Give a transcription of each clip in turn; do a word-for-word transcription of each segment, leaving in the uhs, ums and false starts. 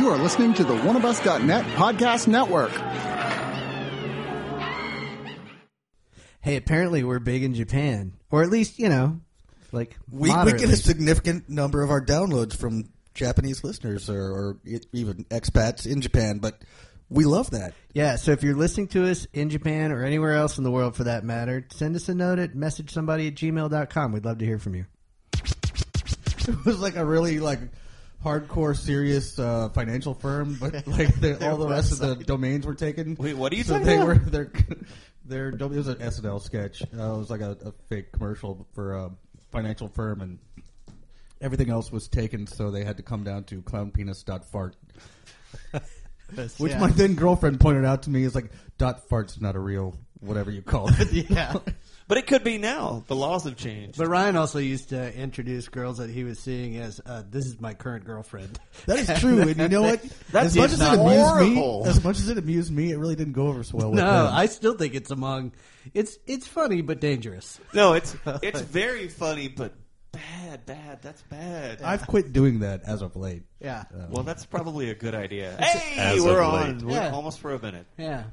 You are listening to the one of us dot net podcast network. Hey, apparently we're big in Japan. Or at least, you know, like We, we get a significant number of our downloads from Japanese listeners or, or even expats in Japan, but we love that. Yeah, so if you're listening to us in Japan or anywhere else in the world for that matter, send us a note at message somebody at gmail dot com. We'd love to hear from you. It was like a really like hardcore, serious uh, financial firm, but like all the rest of the domains were taken. Wait, what are you so talking they about? Were, they're, they're, it was an S N L sketch. Uh, it was like a, a fake commercial for a financial firm, and everything else was taken, so they had to come down to clownpenis dot fart. Which yeah. my then girlfriend pointed out to me is like, dot fart's not a real whatever you call it. Yeah. But it could be now. The laws have changed. But Ryan also used to introduce girls that he was seeing as, uh, this is my current girlfriend. That is true. And you know what? As much as, it amused me, as much as it amused me, it really didn't go over so well with no, them. No, I still think it's among... It's it's funny, but dangerous. No, it's it's very funny, but bad, bad. That's bad. I've quit doing that as of late. Yeah. Um, well, that's probably a good idea. Hey, as we're on. We're yeah. almost for a minute. Yeah.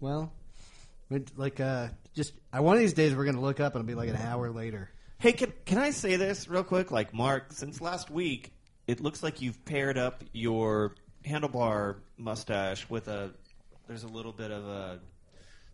Well, like... Uh, Just I one of these days we're going to look up and it'll be like an hour later. Hey, can can I say this real quick? Like, Mark, since last week, it looks like you've paired up your handlebar mustache with a – there's a little bit of a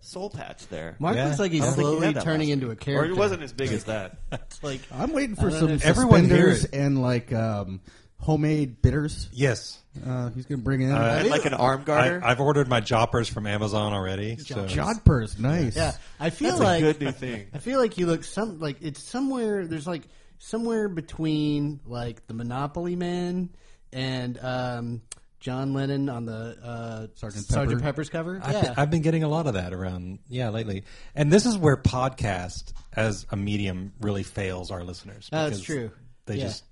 soul patch there. Mark yeah. looks like he's slowly turning into a character. Or it wasn't as big as that. It's like I'm waiting for some suspenders and like um, homemade bitters. Yes. Uh, he's going to bring in uh, like an arm guard. I've ordered my joppers from Amazon already. So. Joppers, nice. Yeah, I feel That's like a good new thing. I feel like you look some like it's somewhere. There's like somewhere between like the Monopoly Man and um, John Lennon on the uh, Sergeant, Pepper. Sergeant Pepper's cover. I yeah, th- I've been getting a lot of that around. Yeah, lately. And this is where podcast as a medium really fails our listeners. Oh, that's true. They yeah. just.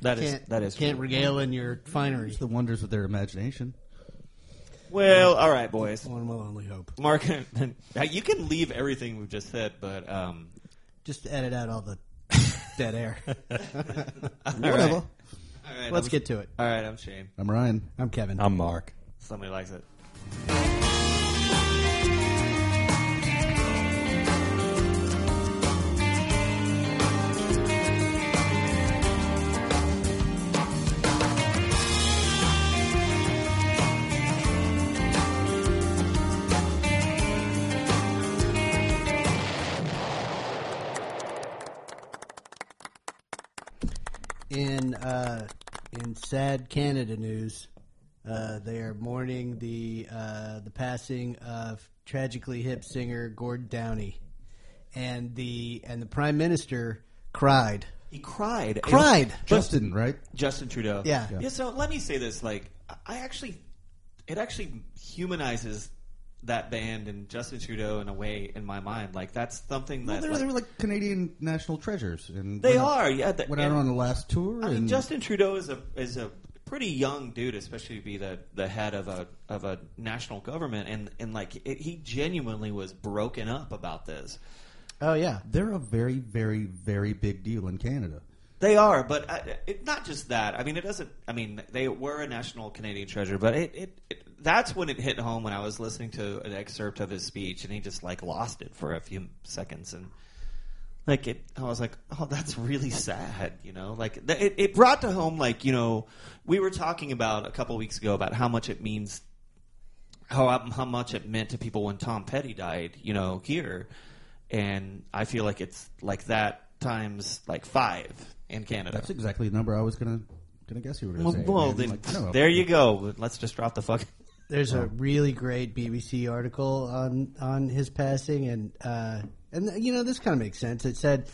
That is, that is can't weird. Regale in your finery. It's the wonders of their imagination. Well, all right, boys. One will only hope. Mark, you can leave everything we've just said, but um, just edit out all the dead air. Whatever. Right. All right, let's I'm, get to it. All right, I'm Shane. I'm Ryan. I'm Kevin. I'm Mark. Somebody likes it. In uh, in sad Canada news, uh, they are mourning the uh, the passing of tragically hip singer Gord Downie, and the and the Prime Minister cried. He cried. Cried. Was, Justin, but, right? Justin Trudeau. Yeah. yeah. Yeah. So let me say this: like, I actually, it actually humanizes that band and Justin Trudeau in a way in my mind. Like, that's something that... Well, they're like, they're like Canadian national treasures. And they are, out, yeah. The, went out on the last tour. I and mean, Justin Trudeau is a is a pretty young dude, especially to be the, the head of a of a national government. And, and like, it, he genuinely was broken up about this. Oh, yeah. They're a very, very, very big deal in Canada. They are, but I, it, not just that. I mean, it doesn't... I mean, they were a national Canadian treasure, but it... it, it that's when it hit home when I was listening to an excerpt of his speech, and he just like lost it for a few seconds, and like it, I was like, oh, that's really sad, you know. Like th- it, it brought to home, like, you know, we were talking about a couple weeks ago about how much it means, how how much it meant to people when Tom Petty died, you know, here, and I feel like it's like that times like five in Canada. That's exactly the number I was gonna gonna guess you were gonna well, say. Well, then, like, no, there you go. Let's just drop the fucking. There's a really great B B C article on, on his passing, and uh, and you know, this kind of makes sense. It said,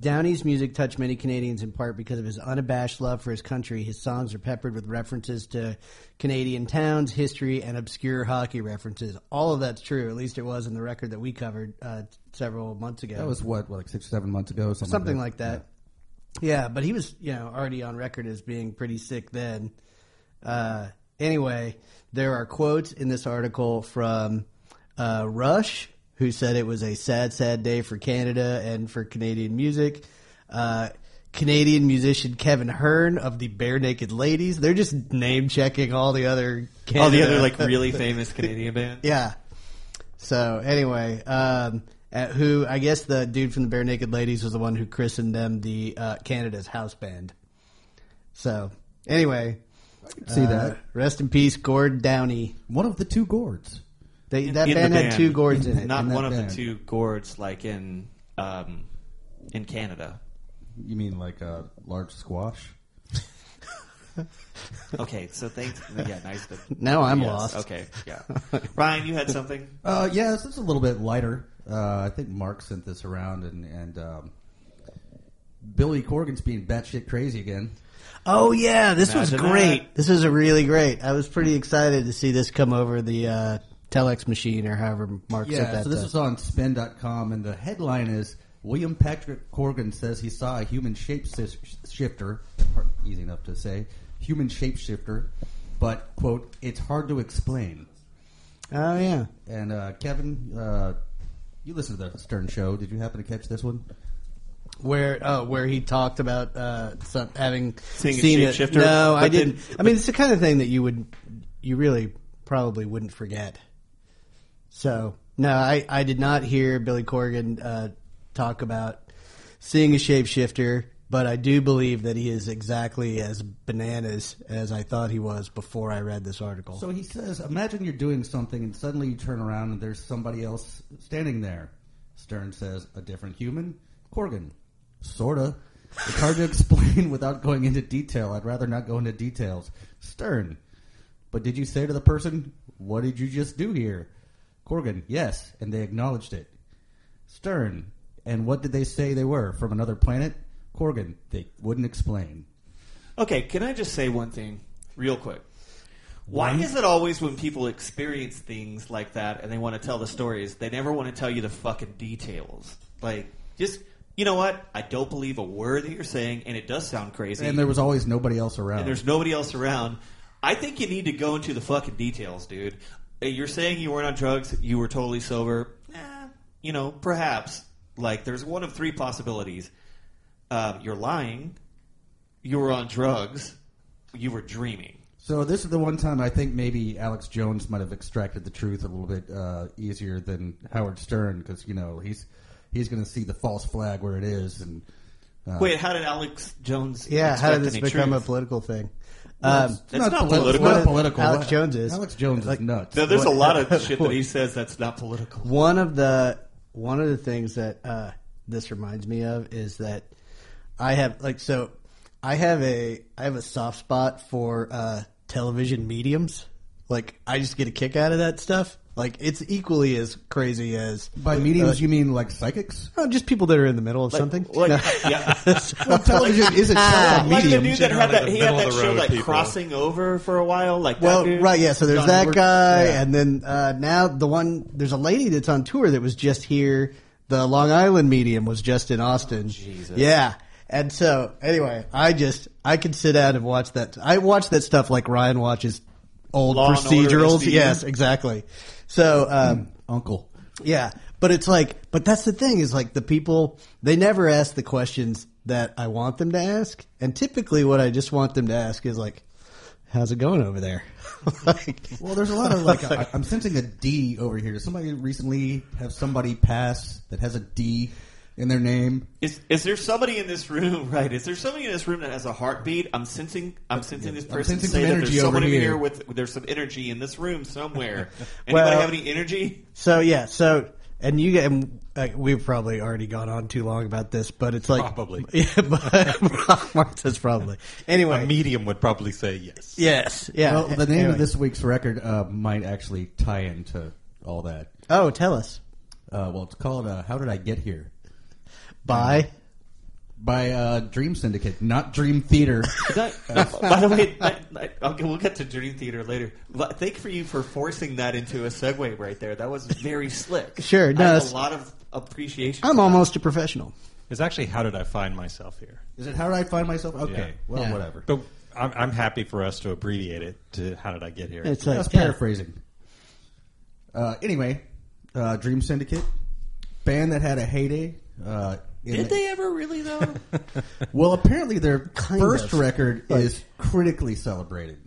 Downie's music touched many Canadians in part because of his unabashed love for his country. His songs are peppered with references to Canadian towns, history, and obscure hockey references. All of that's true. At least it was in the record that we covered uh, several months ago. That was what, what like six or seven months ago? Something, something like that. Like that. Yeah. yeah, but he was, you know, already on record as being pretty sick then. Uh, anyway... There are quotes in this article from uh, Rush, who said it was a sad, sad day for Canada and for Canadian music. Uh, Canadian musician Kevin Hearn of the Barenaked Ladies. They're just name checking all the other Canada. all the other like really famous Canadian bands. Yeah. So anyway, um, at who I guess the dude from the Barenaked Ladies was the one who christened them the uh, Canada's house band. So anyway, I can see uh, that. Rest in peace, Gord Downie. One of the two Gords. They, in, that in band, the band had two Gords in it. Not in one band. Of the two Gords, like in um, in Canada. You mean like a large squash? Okay, so thanks. Yeah, nice. To, now I'm yes. lost. Okay, yeah. Ryan, you had something? Uh, yeah, this is a little bit lighter. Uh, I think Mark sent this around, and, and um, Billy Corgan's being batshit crazy again. Oh, yeah, this Imagine was great. That. This was a really great. I was pretty excited to see this come over the uh, telex machine or however Mark yeah, said that. So this is on spin dot com, and the headline is, William Patrick Corgan says he saw a human shapeshifter, easy enough to say, human shapeshifter, but, quote, it's hard to explain. Oh, yeah. And, uh, Kevin, uh, you listened to the Stern Show. Did you happen to catch this one? Where oh, where he talked about uh, some, having Seeing seen a shapeshifter? No, I didn't. Then, I mean, it's the kind of thing that you would, you really probably wouldn't forget. So, no, I, I did not hear Billy Corgan uh talk about seeing a shapeshifter, but I do believe that he is exactly as bananas as I thought he was before I read this article. So he says, imagine you're doing something and suddenly you turn around and there's somebody else standing there. Stern says, a different human? Corgan, sorta. It's hard to explain without going into detail. I'd rather not go into details. Stern, but did you say to the person, what did you just do here? Corgan, yes, and they acknowledged it. Stern, and what did they say they were? From another planet? Corgan, they wouldn't explain. Okay, can I just say one thing real quick? Why one? Is it always when people experience things like that and they want to tell the stories, they never want to tell you the fucking details? Like, just, you know what? I don't believe a word that you're saying, and it does sound crazy. And there was always nobody else around. And there's nobody else around. I think you need to go into the fucking details, dude. You're saying you weren't on drugs, you were totally sober. Eh, you know, perhaps. Like, there's one of three possibilities. Um, you're lying, you were on drugs, you were dreaming. So this is the one time I think maybe Alex Jones might have extracted the truth a little bit uh, easier than Howard Stern, because, you know, he's he's going to see the false flag where it is. And uh, Wait, how did Alex Jones Yeah, how did this become truth? A political thing? Um, it's, it's not, not political. It's not political. Alex Jones is. Alex Jones is like, nuts. No, there's what? a lot of shit that he says that's not political. One of the... One of the things that uh, this reminds me of is that I have like so I have a I have a soft spot for uh, television mediums. Like I just get a kick out of that stuff. Like it's equally as crazy as by mediums. Uh, you mean like psychics? Oh, just people that are in the middle of like, something. Like, no. yeah. Well, television isn't uh, like medium. The dude that had that, he had that show like people. Crossing Over for a while. Like well, that dude. right, yeah. So there's John that Edwards. guy, yeah. and then uh, now the one there's a lady that's on tour that was just here. The Long Island medium was just in Austin. Oh, Jesus. Yeah. And so anyway, I just I could sit down and watch that. I watch that stuff like Ryan watches old Law procedurals. Yes, exactly. So, um, Uncle. Yeah. But it's like, but that's the thing is like the people, they never ask the questions that I want them to ask. And typically what I just want them to ask is like, how's it going over there? like, well, there's a lot of like, I, I'm sensing a D over here. Does somebody recently have somebody pass that has a D in their name? Is, is there somebody in this room, right? Is there somebody in this room that has a heartbeat? I'm sensing, I'm sensing yeah, this person I'm sensing say that there's somebody here. here with, there's some energy in this room somewhere. Anybody well, have any energy? So yeah, so, and you, and uh, we've probably already gone on too long about this, but it's like. Probably. Yeah, but Mark says probably. Anyway. A medium would probably say yes. Yes, yeah. Well, the name anyway. of this week's record uh, might actually tie into all that. Oh, tell us. Uh, well, it's called uh, How Did I Get Here? By? By uh, Dream Syndicate, not Dream Theater. That, by the way, I, I, okay, we'll get to Dream Theater later. Thank for you for forcing that into a segue right there. That was very slick. Sure. No, I have a lot of appreciation. I'm almost that. a professional. It's actually How Did I Find Myself Here? Is it How Did I Find Myself? Okay. Yeah. Well, yeah. whatever. But I'm, I'm happy for us to abbreviate it to How Did I Get Here? It's like, That's yeah. paraphrasing. Uh, anyway, uh, Dream Syndicate, band that had a heyday. Uh, Did it? They ever really though? Well, apparently their kind first of, record like, is critically celebrated,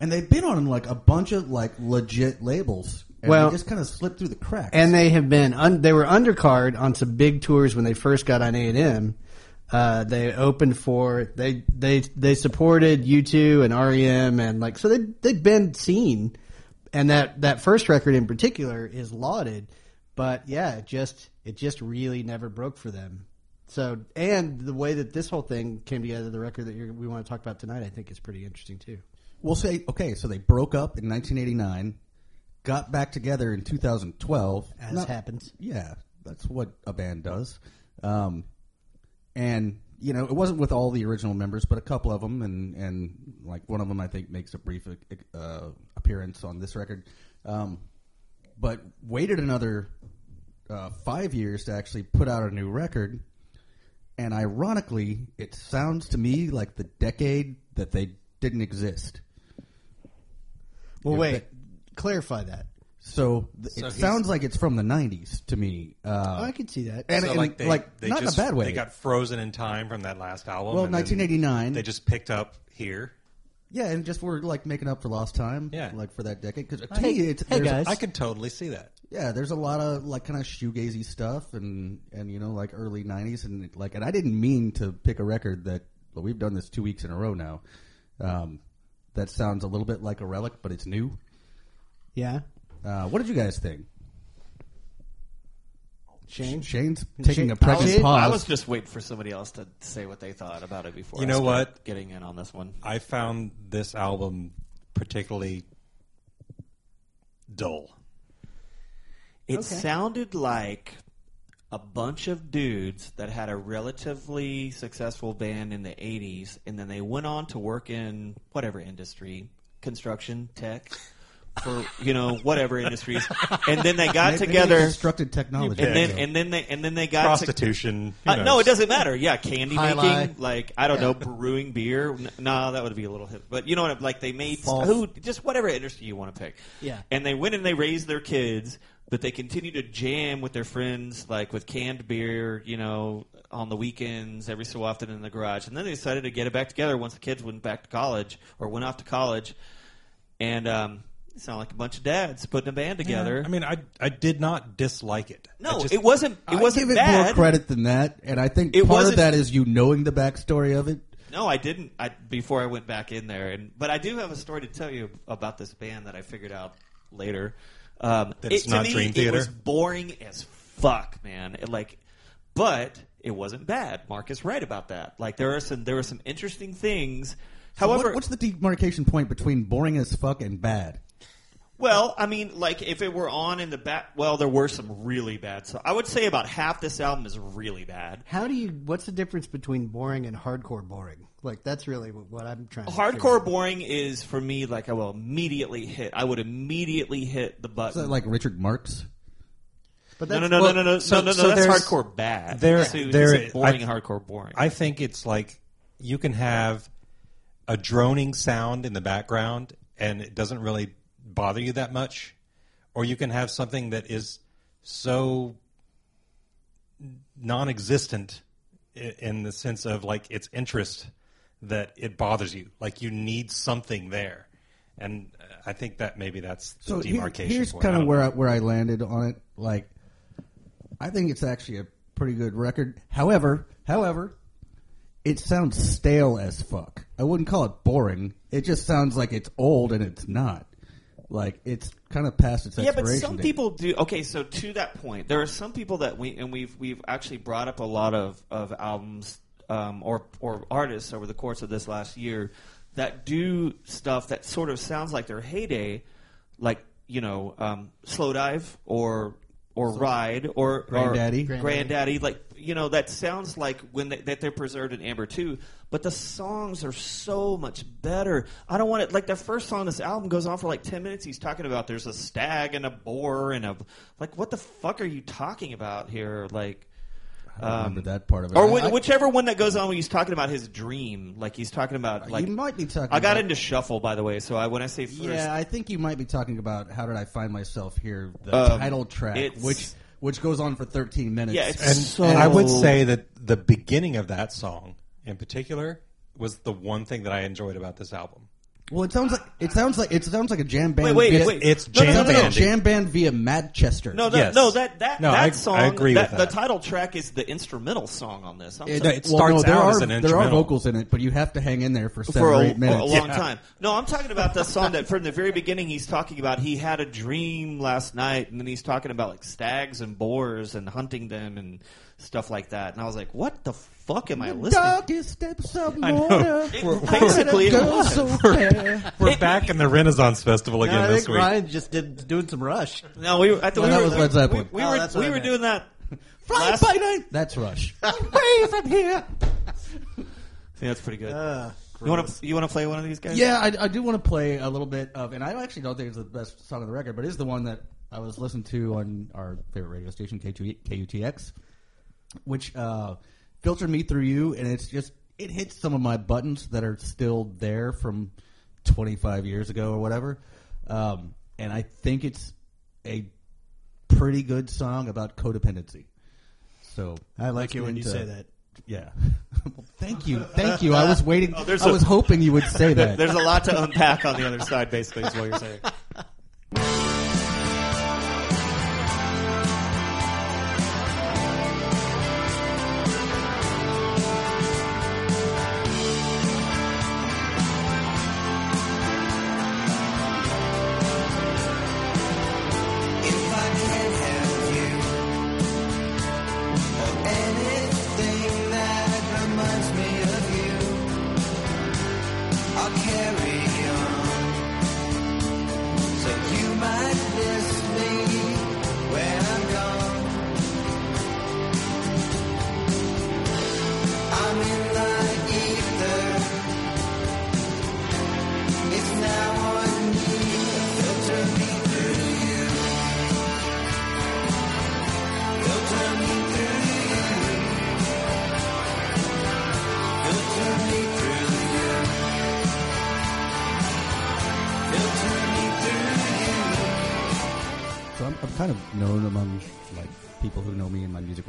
and they've been on like a bunch of like legit labels. And well, they just kind of slipped through the cracks. And they have been un- they were undercard on some big tours when they first got on A and M. Uh, they opened for they they they supported U two and R E M and like so they they've been seen. And that, that first record in particular is lauded, but yeah, it just it just really never broke for them. So, and the way that this whole thing came together, the record that you're, we want to talk about tonight, I think is pretty interesting too. We'll say, okay, so they broke up in nineteen eighty-nine, got back together in two thousand twelve. As Not, happens. Yeah, that's what a band does. Um, and, you know, it wasn't with all the original members, but a couple of them, and, and like one of them I think makes a brief uh, appearance on this record. Um, but waited another uh, five years to actually put out a new record. And ironically, it sounds to me like the decade that they didn't exist. Well, you know, wait. That, clarify that. So, th- so it sounds like it's from the nineties to me. Uh, oh, I can see that. And, so and like, they, like they not just, in a bad way. They got frozen in time from that last album. Well, and nineteen eighty-nine. They just picked up here. Yeah, and just were like making up for lost time. Yeah. Like for that decade. Because hey, it's, hey guys. A, I can totally see that. Yeah, there's a lot of like kind of shoegazy stuff and, and you know like early nineties and like and I didn't mean to pick a record that well, we've done this two weeks in a row now. Um, that sounds a little bit like a relic, but it's new. Yeah. Uh, what did you guys think? Shane, Shane's taking Shane, a pregnant I was, pause. I was just waiting for somebody else to say what they thought about it before. You know what? Getting in on this one, I found this album particularly dull. It okay. sounded like a bunch of dudes that had a relatively successful band in the eighties, and then they went on to work in whatever industry, construction, tech, for you know whatever industries, and then they got they, together. They constructed technology, and then and then they and then they got prostitution. To, uh, no, it doesn't matter. Yeah, candy High making, like I don't yeah. know, brewing beer. No, no, that would be a little hip. But you know what? Like they made who just whatever industry you want to pick. Yeah, and they went and they raised their kids. But they continue to jam with their friends, like with canned beer, you know, on the weekends, every so often in the garage. And then they decided to get it back together once the kids went back to college or went off to college. And um, it sounded like a bunch of dads putting a band together. Yeah. I mean, I I did not dislike it. No, just, it wasn't. It wasn't I give bad. It more credit than that, and I think it part of that is you knowing the backstory of it. No, I didn't. I before I went back in there, and but I do have a story to tell you about this band that I figured out later. Um, that it's it, not me, Dream Theater. It was boring as fuck, man. It, like, but it wasn't bad. Mark is right about that. Like there are some, there were some interesting things. So However, what, what's the demarcation point between boring as fuck and bad? Well, I mean, like if it were on in the back, well, there were some really bad. So I would say about half this album is really bad. How do you? What's the difference between boring and hardcore boring? Like that's really what I'm trying to hardcore figure out. Boring is for me like I will immediately hit. I would immediately hit the button. Is that like Richard Marx? But that's, no, no, no, well, no, no, no, so, no, no, so no. That's hardcore bad. There, so there, boring, I, hardcore boring. I think it's like you can have a droning sound in the background and it doesn't really bother you that much, or you can have something that is so non-existent in the sense of like its interest that it bothers you. Like you need something there, and I think that maybe that's the so demarcation. Here, here's kind of where I, where I landed on it. Like, I think it's actually a pretty good record. However, however, it sounds stale as fuck. I wouldn't call it boring. It just sounds like it's old, and it's not. Like it's kind of past its expiration. Yeah, but some date. People do. Okay, so to that point, there are some people that we and we've we've actually brought up a lot of of albums um, or or artists over the course of this last year that do stuff that sort of sounds like their heyday, like you know, um, Slow Dive or or so, Ride or Granddaddy, or Granddaddy, Granddaddy, like you know, that sounds like when they, that they're preserved in amber too. But the songs are so much better. I don't want it. Like, the first song on this album goes on for like ten minutes. He's talking about there's a stag and a boar and a. Like, what the fuck are you talking about here? Like, I don't um, remember that part of it. Or when, I, whichever one that goes on when he's talking about his dream. Like, he's talking about. Like, you might be talking I got about, into Shuffle, by the way. So I, when I say first. Yeah, I think you might be talking about How Did I Find Myself Here, the um, title track, which. which goes on for thirteen minutes. Yeah, it's and, so... and I would say that the beginning of that song in particular was the one thing that I enjoyed about this album. Well, it sounds like it sounds like it sounds like a jam band. Wait, wait, via, wait! It's no, jam no, no, no, no. Jam band via Madchester. No, no, yes. no that that no, that I, song. I agree that, with that. The title track is the instrumental song on this. I'm it, no, it well, starts no, out are, as an instrumental. There are vocals in it, but you have to hang in there for seven for a, or eight minutes, a long yeah. time. No, I'm talking about the song that from the very beginning he's talking about. He had a dream last night, and then he's talking about like stags and boars and hunting them and stuff like that. And I was like, what the fuck am I listening? Darkest steps of mortar. We're, basically, we're, so we're back in the Renaissance Festival again no, I this think week. Ryan just did doing some Rush. No, we. I thought no, we that were, was Led Zeppelin. We, we, oh, we were, we were doing that. Fly last... by night. That's Rush. Away from here. See, that's pretty good. Uh, you want to you want to play one of these guys? Yeah, I, I do want to play a little bit of, and I actually don't think it's the best song on the record, but it's the one that I was listening to on our favorite radio station, K U T X. Which uh, filtered me through you, and it's just it hits some of my buttons that are still there from twenty-five years ago or whatever. Um, and I think it's a pretty good song about codependency. So I like it when you say that. Yeah. Well, thank you, thank you. I was waiting. Oh, I was a, hoping you would say that. There's a lot to unpack on the other side, basically, is what you're saying.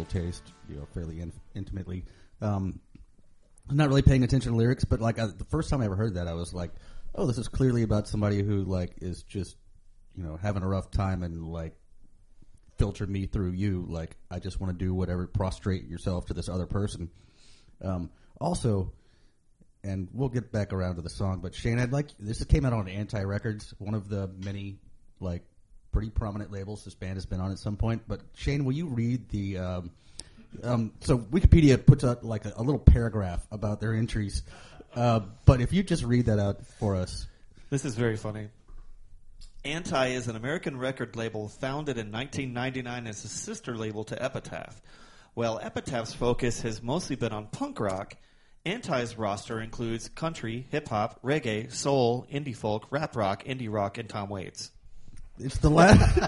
Taste, you know, fairly in- intimately. Um, I'm not really paying attention to lyrics, but like I, the first time I ever heard that, I was like, "Oh, this is clearly about somebody who like is just, you know, having a rough time and like filtered me through you. Like I just want to do whatever, prostrate yourself to this other person." Um, also, and we'll get back around to the song, but Shane, I'd like this came out on Anti Records, one of the many like. Pretty prominent labels this band has been on at some point. But Shane, will you read the? Um, um, so Wikipedia puts out like a, a little paragraph about their entries, uh, but if you just read that out for us, this is very funny. Anti is an American record label founded in nineteen ninety-nine as a sister label to Epitaph. While Epitaph's focus has mostly been on punk rock, Anti's roster includes country, hip hop, reggae, soul, indie folk, rap rock, indie rock, and Tom Waits. It's the last.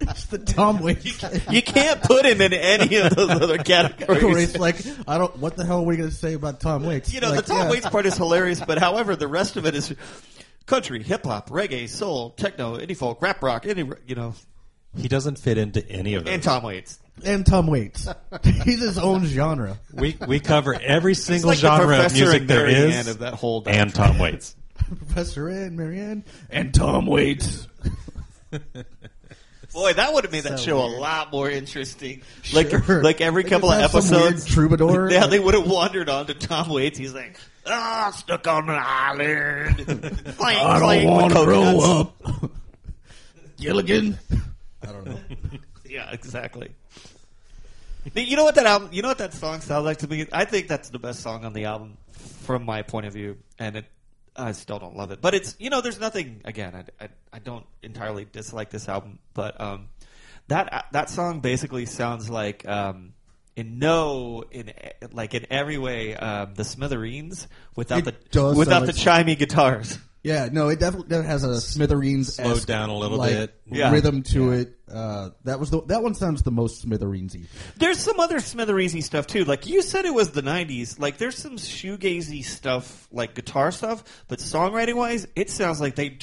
It's the Tom Waits. You, you can't put him in any of those other categories. Like I don't. What the hell are we going to say about Tom Waits? You know, like, the Tom yeah. Waits part is hilarious, but however, the rest of it is country, hip hop, reggae, soul, techno, indie folk, rap rock, any. You know, he doesn't fit into any of those. And Tom Waits. And Tom Waits. He's his own genre. We we cover every single like genre the of music there is, of that whole and Tom Waits. Professor Ann, Marianne, and Tom Waits. Boy, that would have made so that show weird. A lot more interesting. Like, sure. like every they couple of episodes, troubadour. Yeah, they would have wandered on to Tom Waits. He's like, "Ah, oh, stuck on an island. Flank, I don't want to grow up." Gilligan. I don't know. Yeah, exactly. You know what that album? You know what that song sounds like to me? I think that's the best song on the album, from my point of view, and it. I still don't love it, but it's you know there's nothing again. I, I, I don't entirely dislike this album, but um, that that song basically sounds like um, in no in like in every way um, the Smithereens without it the without the chimey guitars. Yeah, no, it definitely has a Smithereens slowed down a little like, bit yeah. rhythm to yeah. it. Uh, that was the, that one sounds the most Smithereensy. There's some other Smithereensy stuff too. Like you said, it was the nineties. Like there's some shoegazy stuff, like guitar stuff, but songwriting wise, it sounds like they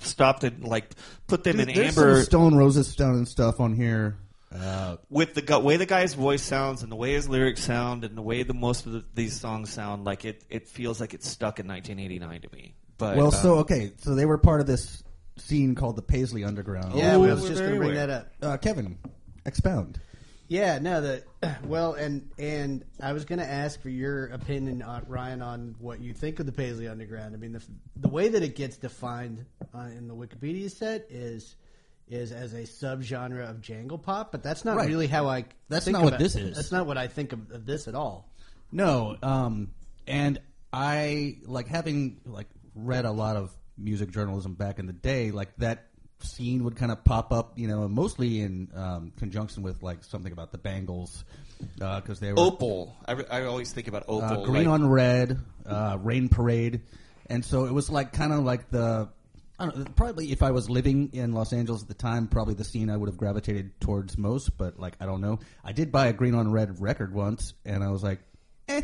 stopped and like put them Dude, in there's amber. Some Stone Roses stuff on here. Uh, with the way the guy's voice sounds and the way his lyrics sound and the way the most of the, these songs sound, like it, it feels like it's stuck in nineteen eighty-nine to me. But well, um, so okay, so they were part of this scene called the Paisley Underground. Yeah, oh, I was just going to bring that up. Uh, Kevin, expound. Yeah, no, the well, and and I was going to ask for your opinion, on, Ryan, on what you think of the Paisley Underground. I mean, the the way that it gets defined uh, in the Wikipedia set is. Is as a subgenre of jangle pop, but that's not right. really how I. That's think not about, what this is. That's not what I think of, of this at all. No, um, and I like having like read a lot of music journalism back in the day. Like that scene would kind of pop up, you know, mostly in um, conjunction with like something about the Bangles because uh, they were Opal. I, re- I always think about Opal, uh, Green like, on Red, uh, Rain Parade, and so it was like kind of like the. I don't know, probably if I was living in Los Angeles at the time, probably the scene I would have gravitated towards most, but like I don't know. I did buy a Green on Red record once, and I was like, eh.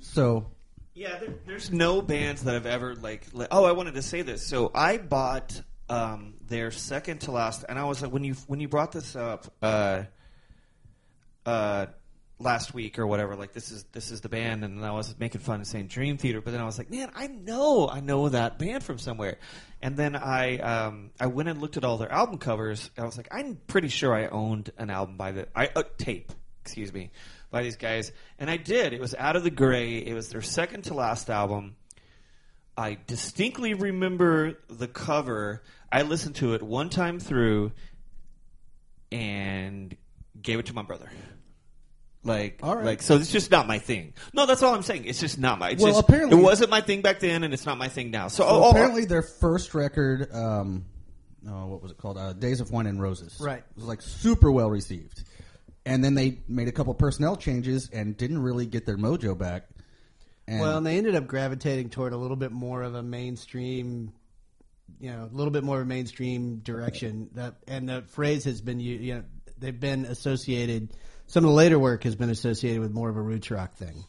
So yeah, there, there's no bands that I've ever like. Let, oh, I wanted to say this. So I bought um, their second to last, and I was like, when you when you brought this up uh, uh, last week or whatever, like this is this is the band, and I was making fun of saying Dream Theater, but then I was like, man, I know I know that band from somewhere. And then I um, I went and looked at all their album covers, and I was like, I'm pretty sure I owned an album by the I uh, tape, excuse me, by these guys. And I did. It was Out of the Gray. It was their second to last album. I distinctly remember the cover. I listened to it one time through and gave it to my brother. Like, all right. like, so it's just not my thing. No, that's all I'm saying. It's just not my. It's well, just, apparently, it wasn't my thing back then, and it's not my thing now. So, so oh, apparently, oh, their first record, um, oh, what was it called? Uh, Days of Wine and Roses. Right, it was like super well received, and then they made a couple personnel changes and didn't really get their mojo back. And well, and they ended up gravitating toward a little bit more of a mainstream. You know, a little bit more of a mainstream direction. That and the phrase has been you know they've been associated. Some of the later work has been associated with more of a roots rock thing.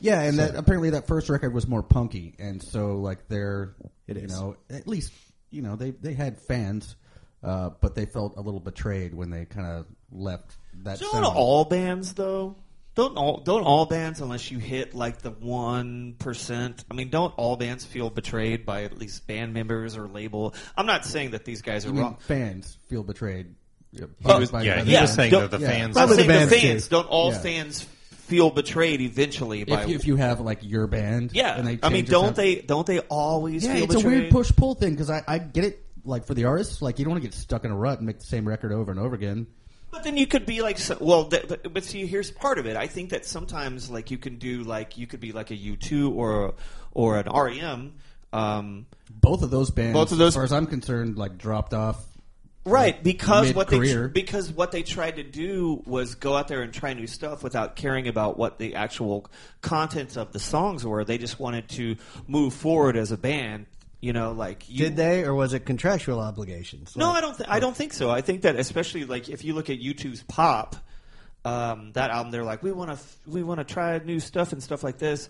Yeah, and so. that, apparently that first record was more punky, and so like they're, it you know, at least you know they they had fans, uh, but they felt a little betrayed when they kind of left that. So sound. Don't all bands though? Don't all don't all bands unless you hit like the one percent? I mean, don't all bands feel betrayed by at least band members or label? I'm not saying that these guys are you wrong. Mean fans feel betrayed. Yeah, he was, oh, yeah, he yeah. was saying don't, that the yeah. fans. I'm saying the fans. Don't all yeah. fans feel betrayed eventually? By if you, if you have like your band, yeah. And they I mean, don't stuff. they? Don't they always? Yeah, feel it's betrayed? A weird push pull thing because I, I get it. Like for the artists, like you don't want to get stuck in a rut and make the same record over and over again. But then you could be like, so, well, th- but, but see, here's part of it. I think that sometimes like you can do like you could be like a U two or or an R E M Um, both of those bands, both of those, as far as I'm concerned, like dropped off. Right, because what they because what they tried to do was go out there and try new stuff without caring about what the actual contents of the songs were. They just wanted to move forward as a band, you know. Like, you, did they, or was it contractual obligations? Like, no, I don't. Th- I don't think so. I think that especially like if you look at U two's Pop, um, that album, they're like, we want to f- we want to try new stuff and stuff like this.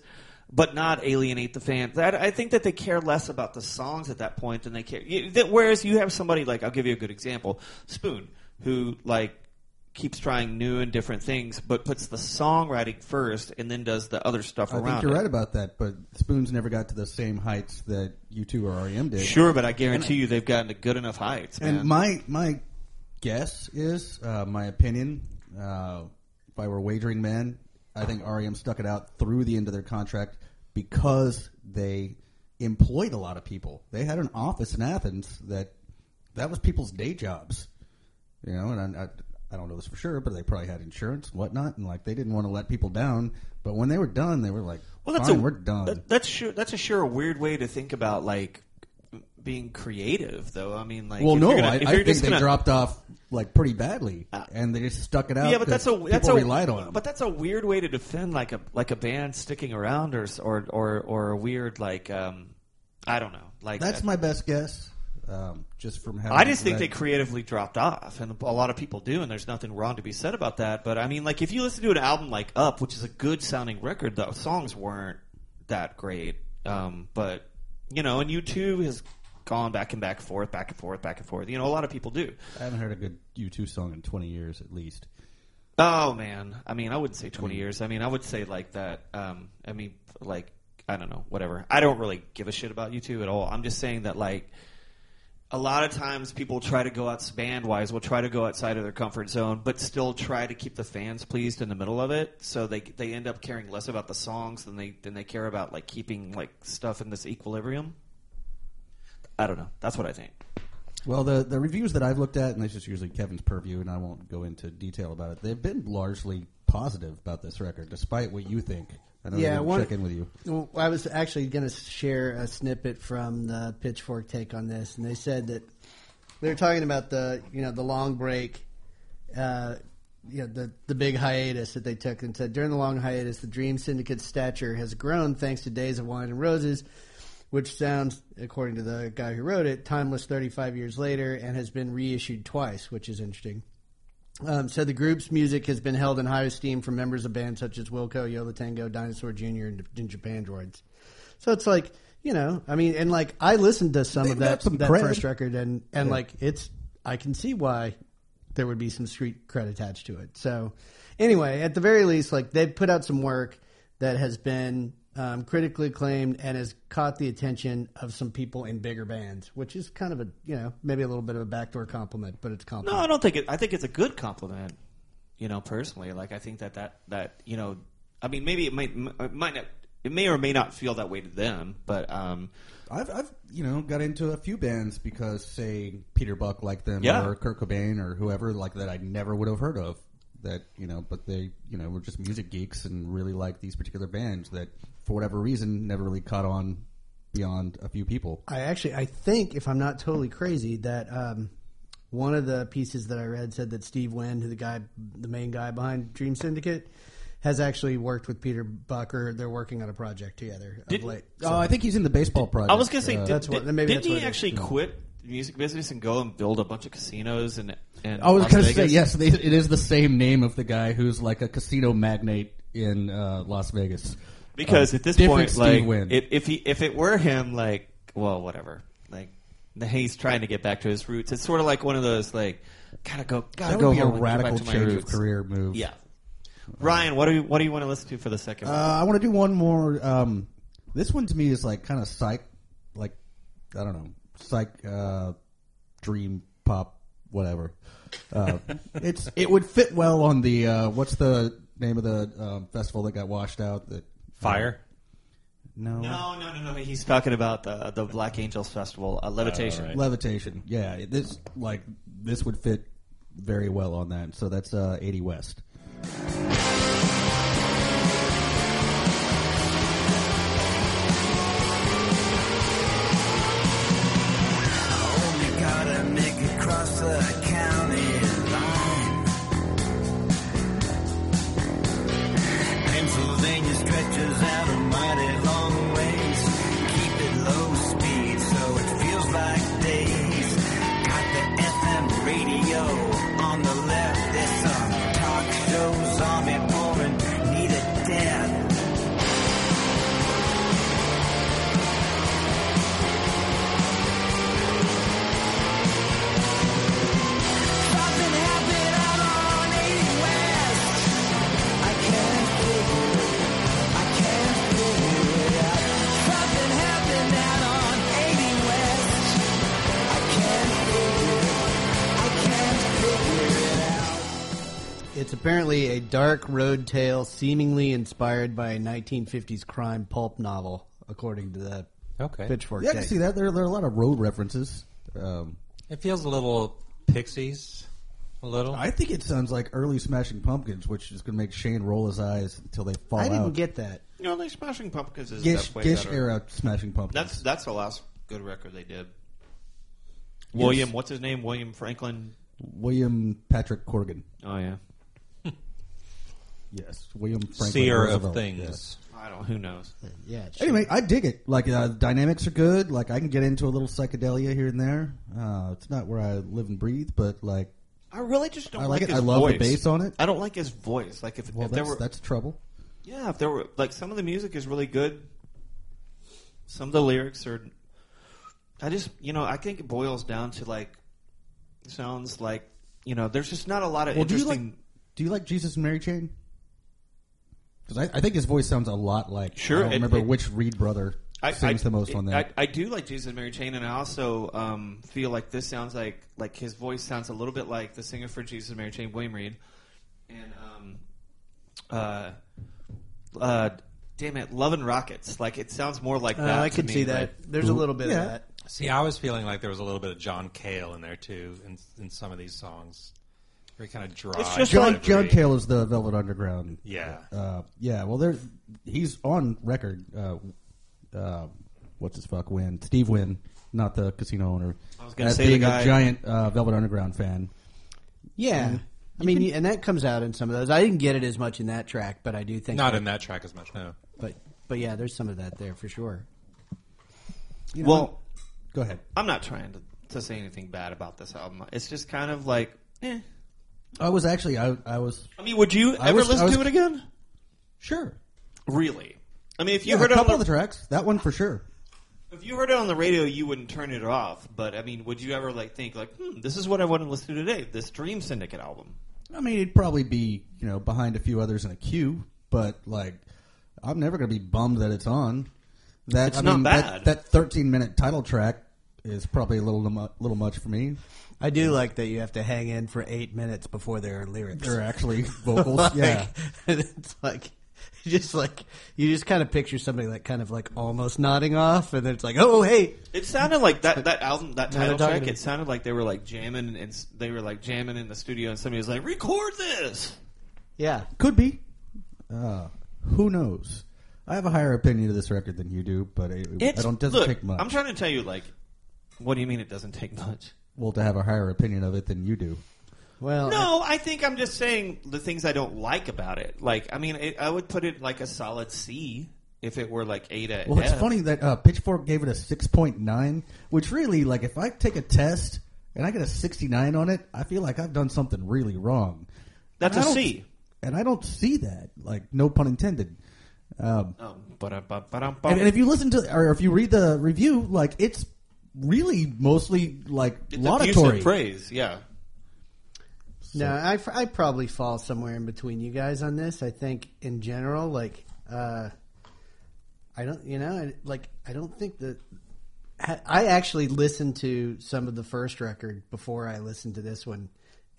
But not alienate the fans. That, I think that they care less about the songs at that point than they care. You, that, whereas you have somebody like, I'll give you a good example, Spoon, who like keeps trying new and different things, but puts the songwriting first and then does the other stuff I around. I think you're it. right about that, but Spoon's never got to the same heights that U two or R E M did. Sure, but I guarantee and you they've gotten to good enough heights. And man. my my guess is, uh, my opinion, uh, if I were a wagering man. I think R E M stuck it out through the end of their contract because they employed a lot of people. They had an office in Athens that that was people's day jobs, you know. And I, I, I don't know this for sure, but they probably had insurance and whatnot, and like they didn't want to let people down. But when they were done, they were like, "Well, that's Fine, a, we're done." That, that's sure. That's a sure weird way to think about like being creative, though. I mean, like, well, no, gonna, I, I think they gonna... dropped off. Like pretty badly, uh, and they just stuck it out. Yeah, but that's a that's a relied on. Them. But that's a weird way to defend like a like a band sticking around or or or, or a weird like um, I don't know. Like that's that. my best guess. Um, just from having I just read. think they creatively dropped off, and a lot of people do, and there's nothing wrong to be said about that. But I mean, like if you listen to an album like Up, which is a good sounding record, the songs weren't that great. Um, but you know, and U two has gone back and back and forth, back and forth, back and forth. You know, a lot of people do. I haven't heard a good U two song in twenty years at least. Oh, man. I mean, I wouldn't say twenty years. I mean, I would say like that. Um, I mean, like, I don't know, whatever. I don't really give a shit about U two at all. I'm just saying that, like, a lot of times people try to go out band-wise, will try to go outside of their comfort zone, but still try to keep the fans pleased in the middle of it. So they they end up caring less about the songs than they than they care about, like, keeping, like, stuff in this equilibrium. I don't know. That's what I think. Well, the, the reviews that I've looked at, and this is usually Kevin's purview, and I won't go into detail about it, they've been largely positive about this record, despite what you think. I don't yeah, want to check in with you. Well, I was actually going to share a snippet from the Pitchfork take on this, and they said that they were talking about the you know the long break, uh, you know the the big hiatus that they took, and said during the long hiatus, the Dream Syndicate's stature has grown thanks to Days of Wine and Roses, which sounds, according to the guy who wrote it, timeless thirty-five years later, and has been reissued twice, which is interesting. Um, so the group's music has been held in high esteem from members of bands such as Wilco, Yo La Tengo, Dinosaur Junior, and, and Japan Droids. So it's like, you know, I mean, and like I listened to some They've of that some that credit. first record, and, and yeah. like it's, I can see why there would be some street cred attached to it. So anyway, at the very least, like they've put out some work that has been um, critically acclaimed and has caught the attention of some people in bigger bands, which is kind of a, you know, maybe a little bit of a backdoor compliment, but it's a compliment. No, I don't think it, I think it's a good compliment, you know, personally. Like, I think that, that, that, you know, I mean, maybe it might, it might not, it may or may not feel that way to them, but, um, I've, I've, you know, got into a few bands because, say, Peter Buck liked them yeah. or Kurt Cobain or whoever like that I never would have heard of. That, you know, but they, you know, were just music geeks and really liked these particular bands that, for whatever reason, never really caught on beyond a few people. I actually, I think, if I'm not totally crazy, that um, one of the pieces that I read said that Steve Wynn, who the guy, the main guy behind Dream Syndicate, has actually worked with Peter Buck, or they're working on a project together did, of late. So. Oh, I think he's in the baseball project. I was going to say, uh, did, that's what, did, maybe didn't that's what he actually is. quit? Music business and go and build a bunch of casinos and and I was going to say yes, they, it is the same name of the guy who's like a casino magnate in uh, Las Vegas. Because uh, at this point, Steve like it, if he if it were him, like well, whatever, like he's trying to get back to his roots. It's sort of like one of those like gotta go, gotta go, go a radical change of career move. Yeah, Ryan, what do you what do you want to listen to for the second? Uh, one? I want to do one more. Um, this one to me is like kind of psych, like I don't know. Psych, uh, dream pop, whatever. Uh, it's it would fit well on the uh, what's the name of the um, festival that got washed out? That Fire. No, no, no, no, no. He's talking about the the Black Angels Festival, uh, Levitation. Uh, right. Levitation. Yeah, this like this would fit very well on that. So that's uh, eighty West. Across the county line, Pennsylvania stretches out a mighty long ways. Keep it low speed so it feels like days. Got the F M radio on the left. There's some talk shows on it, woman, need a dad. It's apparently a dark road tale seemingly inspired by a nineteen fifties crime pulp novel, according to the okay. Pitchfork. Yeah, I can see that. There, there are a lot of road references. Um, it feels a little Pixies, a little. I think it sounds like early Smashing Pumpkins, which is going to make Shane roll his eyes until they fall out. I didn't out. get that. You know, like Smashing Pumpkins is Gish, that way Gish better. era Smashing Pumpkins. That's, that's the last good record they did. William, yes. what's his name? William Franklin? William Patrick Corgan. Oh, yeah. Yes, William Franklin. Seer Roosevelt. Of things. Yes. I don't. Who knows? Yeah. Anyway, I dig it. Like uh, the dynamics are good. Like I can get into a little psychedelia here and there. Uh, it's not where I live and breathe, but like I really just don't I like, like it. His I love voice. The bass on it. I don't like his voice. Like if, well, if there were that's trouble. Yeah, if there were like some of the music is really good. Some of the lyrics are I just, you know, I think it boils down to, like, sounds like, you know, there's just not a lot of well, interesting... Do you, like, do you like Jesus and Mary Chain? Because I, I think his voice sounds a lot like... Sure. I don't it, remember it, which Reed brother I, sings I, the most it, on that. I, I do like Jesus and Mary Chain, and I also um, feel like this sounds like... Like, his voice sounds a little bit like the singer for Jesus and Mary Chain, William Reed. And, um... Uh... uh Damn it, Love and Rockets. Like, it sounds more like that. Uh, I can see that. Like, there's a little bit yeah. of that. See, I was feeling like there was a little bit of John Cale in there, too, in, in some of these songs. Very kind of dry. It's just like John Cale is the Velvet Underground. Yeah. Uh, yeah, well, there's, he's on record. Uh, uh, what's his fuck, Wynn? Steve Wynn, not the casino owner. I was going to say being the guy. a giant uh, Velvet Underground fan. Yeah. And, I mean, can, and that comes out in some of those. I didn't get it as much in that track, but I do think... Not that, in that track as much, no. But, but yeah, there's some of that there for sure. You know, well, go ahead. I'm not trying to, to say anything bad about this album. It's just kind of like, eh. I was actually, I, I was... I mean, would you I ever was, listen was, to it again? Sure. Really? I mean, if you yeah, heard a couple it on the, of the tracks, that one for sure. If you heard it on the radio, you wouldn't turn it off. But, I mean, would you ever like think, like, hmm, this is what I want to listen to today, this Dream Syndicate album? I mean, it'd probably be, you know, behind a few others in a queue, but, like... I'm never going to be bummed that it's on. That, it's I mean, not bad. That thirteen-minute title track is probably a little little much for me. I do like that you have to hang in for eight minutes before there are lyrics. They're actually vocals, like, yeah. It's like, just like, you just kind of picture somebody like kind of like almost nodding off, and then it's like, oh, hey. It sounded like that, that album, that title track, it sounded like they were like jamming, and they were like jamming in the studio, and somebody was like, record this. Yeah. Could be. Uh Who knows? I have a higher opinion of this record than you do, but it, it don't, doesn't look, take much. I'm trying to tell you, like, what do you mean it doesn't take much? Well, to have a higher opinion of it than you do. Well, no, I, I think I'm just saying the things I don't like about it. Like, I mean, it, I would put it like a solid C if it were like A to F. Well, it's funny that uh, Pitchfork gave it a six point nine, which really, like, if I take a test and I get a sixty-nine on it, I feel like I've done something really wrong. That's a C. And I don't see that, like, no pun intended. Um, oh. And, and if you listen to, or if you read the review, like, it's really mostly, like, it's laudatory. It's praise, yeah. So. No, I, I probably fall somewhere in between you guys on this. I think, in general, like, uh, I don't, you know, I, like, I don't think that... I actually listened to some of the first record before I listened to this one.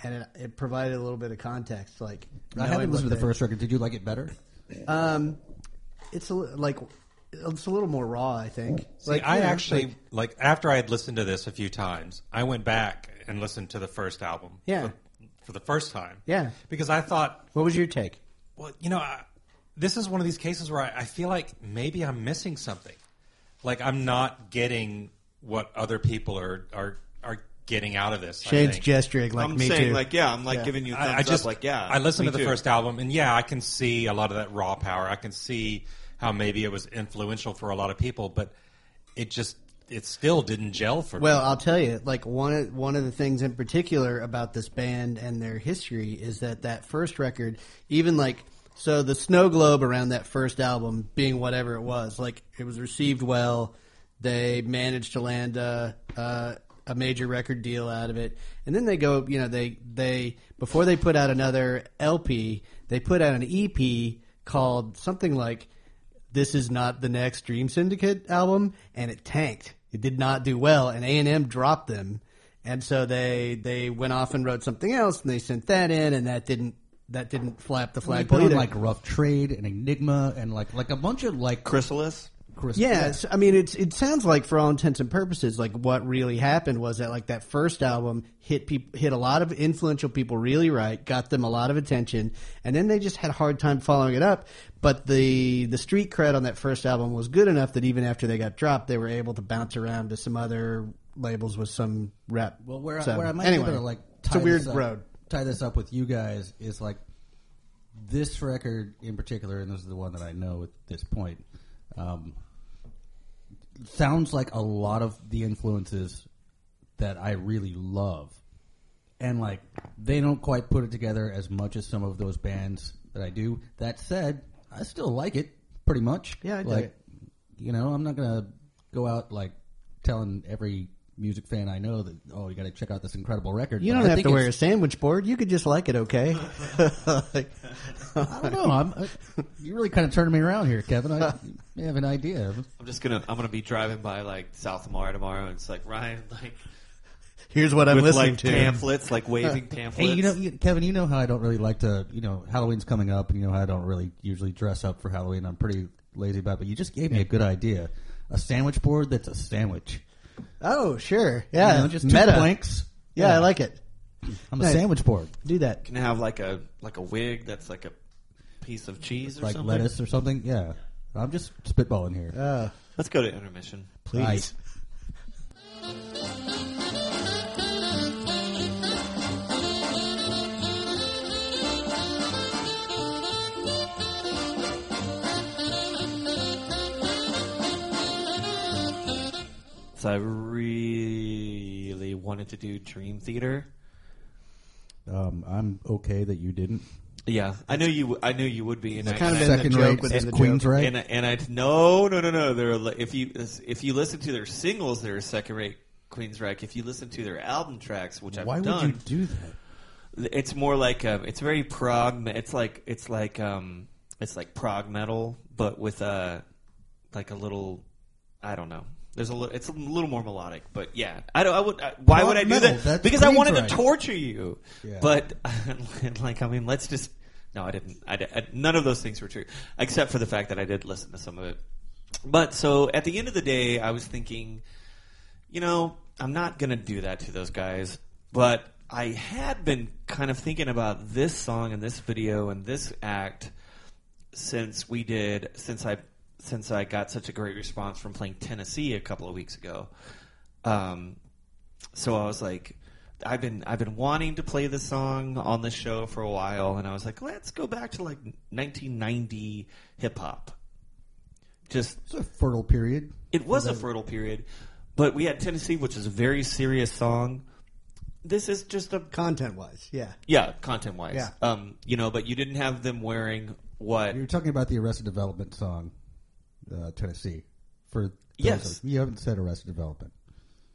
And it, it provided a little bit of context. Like, I haven't listened to the first record. Did you like it better? Um, it's a, like it's a little more raw, I think. See, like, I yeah, actually like, like after I had listened to this a few times, I went back and listened to the first album. Yeah, for, for the first time. Yeah, because I thought, what was your take? Well, you know, I, this is one of these cases where I, I feel like maybe I'm missing something. Like, I'm not getting what other people are are are. getting out of this. Shane's I think. gesturing like I'm me saying, too. Like, yeah, I'm like yeah. giving you thumbs I, I just, up. Like, yeah, I listened to the too. first album, and yeah, I can see a lot of that raw power. I can see how maybe it was influential for a lot of people, but it just it still didn't gel for well, me. Well, I'll tell you, like one of, one of the things in particular about this band and their history is that that first record, even like so, the snow globe around that first album being whatever it was, like it was received well. They managed to land a. a a major record deal out of it. And then they go, you know, they, they, before they put out another L P, they put out an E P called something like This Is Not the Next Dream Syndicate Album. And it tanked. It did not do well. And A and M dropped them. And so they, they went off and wrote something else and they sent that in, and that didn't, that didn't flap the flag. Well, they put on like Rough Trade and Enigma and like, like a bunch of like Chrysalis. Yes, yeah, I mean, it's it sounds like for all intents and purposes, like what really happened was that like that first album hit people, hit a lot of influential people really right, got them a lot of attention, and then they just had a hard time following it up. But the the street cred on that first album was good enough that even after they got dropped, they were able to bounce around to some other labels with some rap. Well, where so, I, where I might anyway, be able to like tie it's a weird this up, road. Tie this up with you guys is like this record in particular, and this is the one that I know at this point. Um, Sounds like a lot of the influences that I really love. And, like, they don't quite put it together as much as some of those bands that I do. That said, I still like it pretty much. Yeah, I do. Like, you know, I'm not going to go out, like, telling every music fan I know that, oh, you got to check out this incredible record. You don't I have to wear a sandwich board. You could just like it, okay? Like, I don't know. I'm, I, you really kind of turned me around here, Kevin. I may have an idea. I'm just gonna. I'm gonna be driving by like South Amara tomorrow, and it's like Ryan, like, here's what I'm with, listening like, to. Pamphlets, like waving pamphlets. Hey, you know, you, Kevin, you know how I don't really like to. You know, Halloween's coming up, and you know how I don't really usually dress up for Halloween. I'm pretty lazy about it, but you just gave me a good idea. A sandwich board that's a sandwich. Oh, sure. Yeah. You know, just two meta. Planks. Yeah, yeah, I like it. I'm nice. A sandwich board. Do that. Can I have like a like a wig that's like a piece of cheese or like something? Like lettuce or something? Yeah. I'm just spitballing here. Uh, Let's go to intermission. Please. Nice. So I really wanted to do Dream Theater. Um, I'm okay that you didn't. Yeah, I knew you. W- I knew you would be. And it's I, kind of second rate with Queen's, right? And I, and I no, no, no, no. They're li- if you if you listen to their singles, they're second rate Queensryche. If you listen to their album tracks, which I've Why done, why would you do that? It's more like um, it's very prog. It's like it's like um, it's like prog metal, but with a like a little. I don't know. There's a little, it's a little more melodic, but yeah, I don't. I would. I, why Rock would I do metal, that? Because I wanted right. to torture you. Yeah. But like, I mean, let's just. No, I didn't. I, I, none of those things were true, except for the fact that I did listen to some of it. But so at the end of the day, I was thinking, you know, I'm not gonna do that to those guys. But I had been kind of thinking about this song and this video and this act since we did since I. since I got such a great response from playing Tennessee a couple of weeks ago. Um, so I was like, I've been I've been wanting to play this song on the show for a while, and I was like, let's go back to like nineteen ninety hip-hop. Just it's a fertile period. It was a fertile period, but we had Tennessee, which is a very serious song. This is just a... Content-wise, yeah. Yeah, content-wise. Yeah. Um, you know, but you didn't have them wearing what... You're talking about the Arrested Development song. Uh, Tennessee for yes of, you haven't said Arrested Development.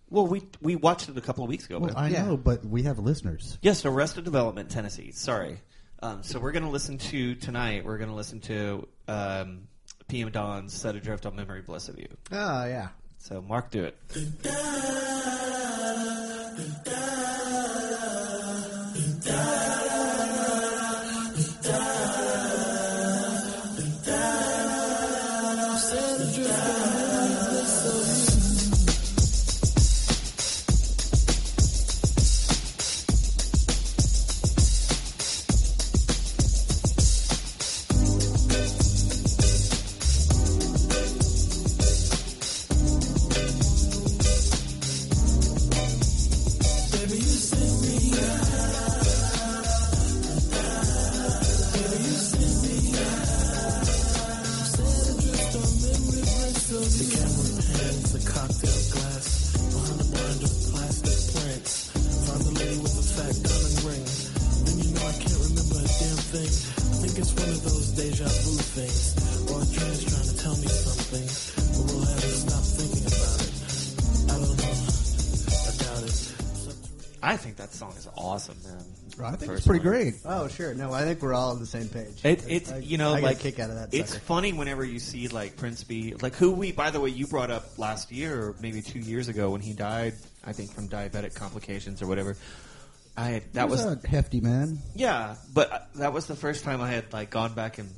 Well, we we watched it a couple of weeks ago. Well, but I yeah. know, but we have listeners. Yes, Arrested Development, Tennessee. Sorry. Um, so we're going to listen to tonight. We're going to listen to um, P M Dawn's "Set Adrift on Memory, Bliss of You." Oh yeah. So Mark, do it. I think it's pretty one. Great. Oh, sure. No, I think we're all on the same page. It, it's, I, you know, I like, get a kick out of that sucker. It's funny whenever you see, like, Prince B, like, who we, by the way, you brought up last year, or maybe two years ago, when he died, I think, from diabetic complications or whatever. I that he was, was a hefty man. Yeah, but that was the first time I had, like, gone back and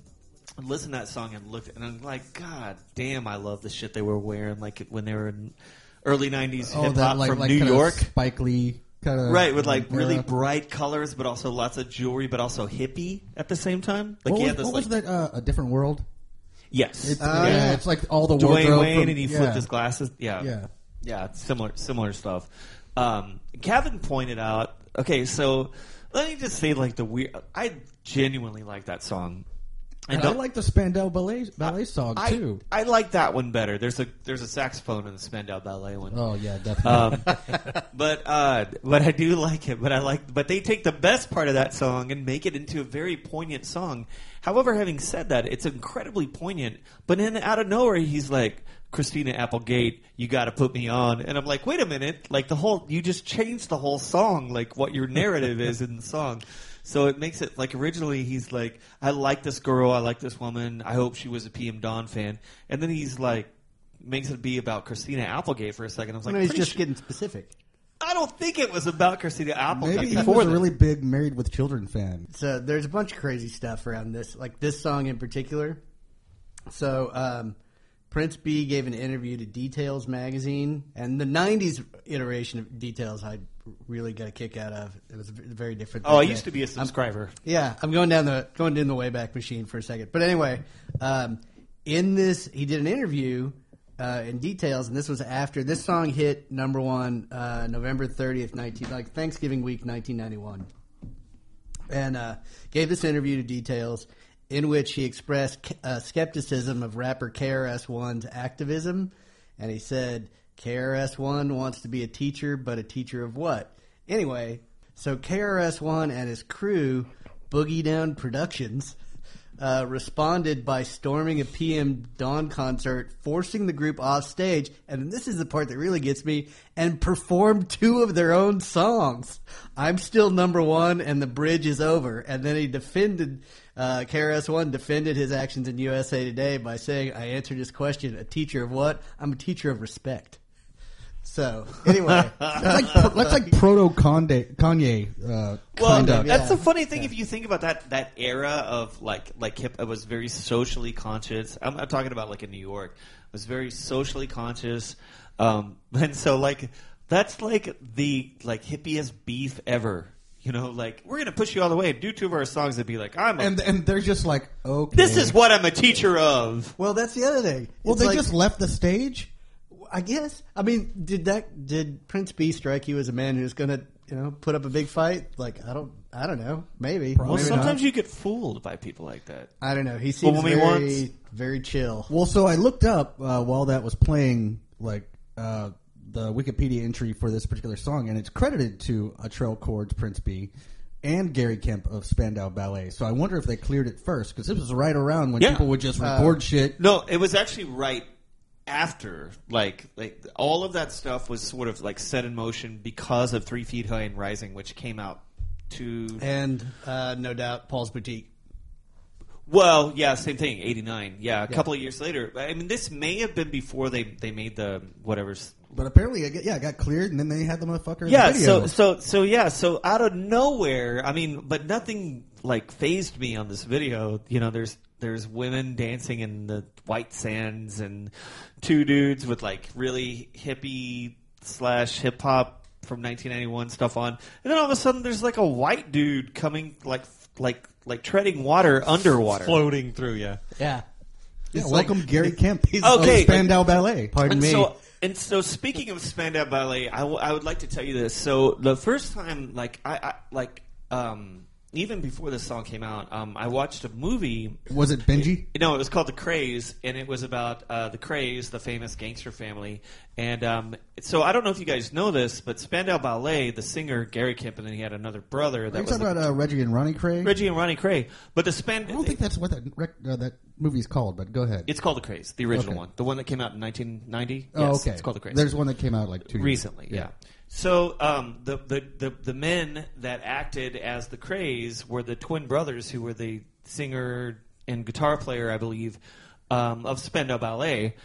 listened to that song and looked, and I'm like, God damn, I love the shit they were wearing, like, when they were in early nineties oh, hip hop like, from like New York. Spike Lee. Kind of right, with like really bright colors, but also lots of jewelry, but also hippie at the same time. Like what was, this, what was like, that? Uh, a different world. Yes, it's, uh, yeah, it's like all the Dwayne Wayne, from, and he yeah. flipped his glasses. Yeah, yeah, yeah. It's similar, similar stuff. Um, Kevin pointed out. Okay, so let me just say, like the weird. I genuinely like that song. And, and I like the Spandau Ballet ballet I, song too. I, I like that one better. There's a there's a saxophone in the Spandau Ballet one. Oh yeah, definitely. Um, but uh, but I do like it. But I like but they take the best part of that song and make it into a very poignant song. However, having said that, it's incredibly poignant. But then out of nowhere, he's like, Christina Applegate, you got to put me on. And I'm like, wait a minute, like the whole you just changed the whole song, like what your narrative is in the song. So it makes it, like, originally he's like, I like this girl, I like this woman, I hope she was a P M Dawn fan. And then he's like, makes it be about Christina Applegate for a second. I was like, I mean, he's just sure. getting specific. I don't think it was about Christina Applegate. Maybe he was a really big Married with Children fan. So there's a bunch of crazy stuff around this, like this song in particular. So um, Prince B gave an interview to Details magazine, and the nineties iteration of Details I really got a kick out of. It was very different. Oh, I used to be a subscriber. I'm, yeah, I'm going down the going down the Wayback Machine for a second. But anyway, um, in this, he did an interview uh, in Details, and this was after this song hit number one uh, November thirtieth, nineteen like Thanksgiving week, nineteen ninety-one, and uh, gave this interview to Details in which he expressed uh, skepticism of rapper K R S One's activism, and he said, K R S One wants to be a teacher, but a teacher of what? Anyway, so K R S One and his crew, Boogie Down Productions, uh, responded by storming a P M Dawn concert, forcing the group off stage, and this is the part that really gets me, and performed two of their own songs, I'm Still Number One and The Bridge Is Over. And then he defended... Uh, K R S One defended his actions in U S A Today by saying, I answered his question, a teacher of what? I'm a teacher of respect. So, anyway. That's like, that's like proto-Kanye uh, well, conduct. That's yeah. the funny thing yeah. if you think about that that era of, like, like hip, it was very socially conscious. I'm, I'm talking about, like, in New York. It was very socially conscious. Um, and so, like, that's, like, the, like, hippiest beef ever. You know, like, we're going to push you all the way and do two of our songs and be like, I'm a... And, and they're just like, okay. This is what I'm a teacher of. Well, that's the other thing. Well, it's they like, just left the stage, I guess. I mean, did that did Prince B strike you as a man who's going to, you know, put up a big fight? Like, I don't I don't know. Maybe. Well, maybe sometimes not. You get fooled by people like that. I don't know. He seems well, very, wants... very chill. Well, so I looked up uh, while that was playing, like, uh the Wikipedia entry for this particular song, and it's credited to Atrell Cordes, Prince B, and Gary Kemp of Spandau Ballet. So I wonder if they cleared it first, because this was right around when yeah. people would just record uh, shit. No, it was actually right after. Like, like all of that stuff was sort of like set in motion because of Three Feet High and Rising, which came out to... And uh, no doubt Paul's Boutique. Well, yeah, same thing, eighty-nine. Yeah, a yeah. couple of years later. I mean, this may have been before they, they made the whatever's... But apparently, yeah, it got cleared, and then they had the motherfucker in yeah, the video. Yeah, so, so, so, yeah, so out of nowhere, I mean, but nothing, like, fazed me on this video. You know, there's there's women dancing in the white sands and two dudes with, like, really hippie slash hip-hop from nineteen ninety-one stuff on. And then all of a sudden, there's, like, a white dude coming, like, like, like treading water underwater. Floating through, yeah. Yeah. yeah welcome, like, Gary Kemp. He's okay, of Spandau and, Ballet. Pardon me. So, And so, speaking of Spandau Ballet, I, w- I would like to tell you this. So, the first time, like, I, I like, um, even before this song came out, um, I watched a movie. Was it Benji? It, no, it was called The Krays, and it was about uh, the Krays, the famous gangster family. And um, so, I don't know if you guys know this, but Spandau Ballet, the singer Gary Kemp, and then he had another brother. That Are you was talking the, about uh, Reggie and Ronnie Cray? Reggie and Ronnie Cray, but the Spandau. I don't think that's what that rec- uh, that. movie's called, but go ahead. It's called The Krays, the original okay. one. The one that came out in nineteen ninety. Oh, yes, okay. It's called The Krays. There's one that came out like two years ago. Recently, yeah. yeah. So um, the, the, the, the men that acted as The Krays were the twin brothers who were the singer and guitar player, I believe, um, of Spandau Ballet.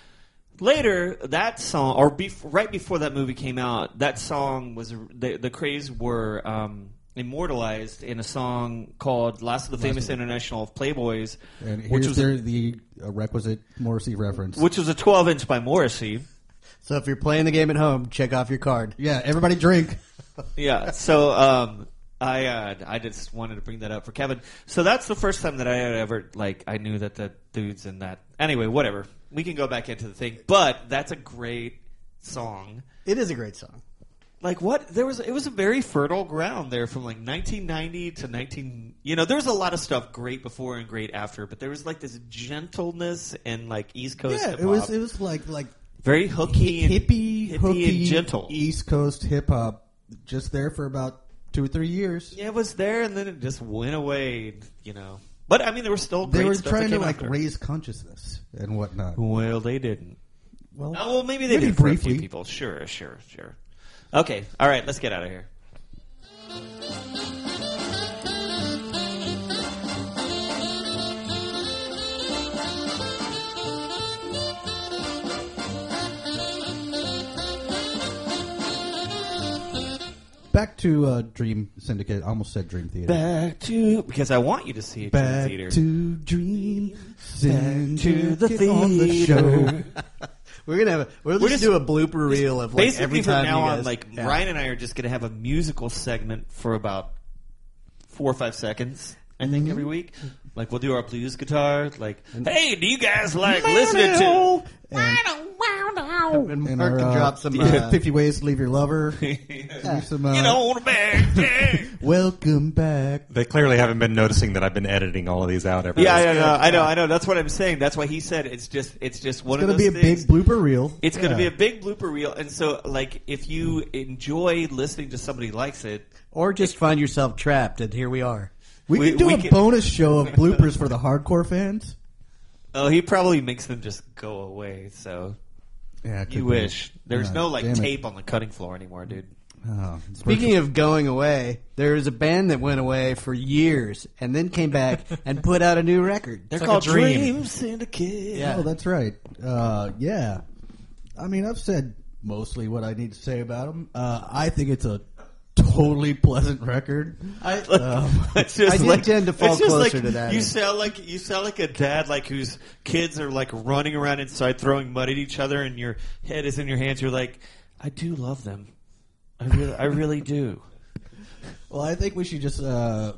Later, that song, or bef- right before that movie came out, that song was, the, the Krays were um, immortalized in a song called Last of the Last Famous of the... International of Playboys. And here's which was their, a, the requisite Morrissey reference. Which was a twelve-inch by Morrissey. So if you're playing the game at home, check off your card. Yeah, everybody drink. yeah, so um, I uh, I just wanted to bring that up for Kevin. So that's the first time that I had ever, like, I knew that the dudes in that. Anyway, whatever. We can go back into the thing. But that's a great song. It is a great song. Like what? There was it was a very fertile ground there from like nineteen ninety to nineteen. You know, there was a lot of stuff great before and great after, but there was like this gentleness and like East Coast. Yeah, hip-hop. it was it was like like very hooky, and, hippie, hippie, hooky, and gentle East Coast hip hop. Just there for about two or three years. Yeah, it was there, and then it just went away. You know, but I mean, there was still great they were stuff trying that to like after. raise consciousness and whatnot. Well, they didn't. Well, oh, well maybe they did for a few people. Sure, sure, sure. Okay, all right, let's get out of here. Back to uh, Dream Syndicate. I almost said Dream Theater. Back to... Because I want you to see a Back Dream Theater. Back to Dream Syndicate the theater. on the show. We're gonna have a, we're, we're just do a blooper reel of like every time. Basically, from now on, like yeah. Ryan and I are just gonna have a musical segment for about four or five seconds. I think mm-hmm. every week, like we'll do our blues guitar. Like, and, hey, do you guys like Mano. listening to? And, and, and, and our, can drop some uh, yeah. fifty ways to leave your lover. yeah. some, uh, you don't want to back. Welcome back. They clearly haven't been noticing that I've been editing all of these out. Every yeah, yeah, no, no, I know, I know. That's what I'm saying. That's why he said it's just, it's just one it's of those things. It's going to be a big blooper reel. It's yeah. going to be a big blooper reel. And so, like, if you enjoy listening to somebody likes it, or just find yourself trapped, and here we are. We, we could do we a can... bonus show of bloopers for the hardcore fans. Oh, he probably makes them just go away, so yeah, you wish. Be. There's uh, no like tape it. on the cutting floor anymore, dude. Oh, Speaking of going away, there was a band that went away for years and then came back and put out a new record. They're it's called like Dream. Dream Syndicate. Yeah. Oh, that's right. Uh, yeah. I mean, I've said mostly what I need to say about them. Uh, I think it's a totally pleasant record. I, um, it's just I did like, tend to fall closer like, to that. You sound like you sound like a dad, like whose kids are like running around inside, throwing mud at each other, and your head is in your hands. You're like, I do love them. I really, I really do. Well, I think we should just uh,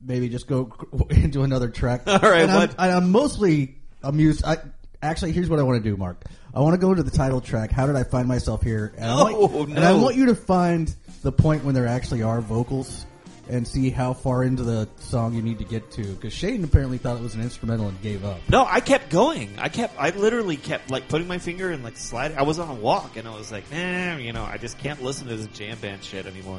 maybe just go into another track. All right, and I'm, and I'm mostly amused. I, Actually, here's what I want to do, Mark. I want to go to the title track, How Did I Find Myself Here? And, oh, I, want, no. and I want you to find the point when there actually are vocals and see how far into the song you need to get to. Because Shane apparently thought it was an instrumental and gave up. No, I kept going. I kept. I literally kept like putting my finger and like sliding. I was on a walk and I was like, nah, you know, I just can't listen to this jam band shit anymore.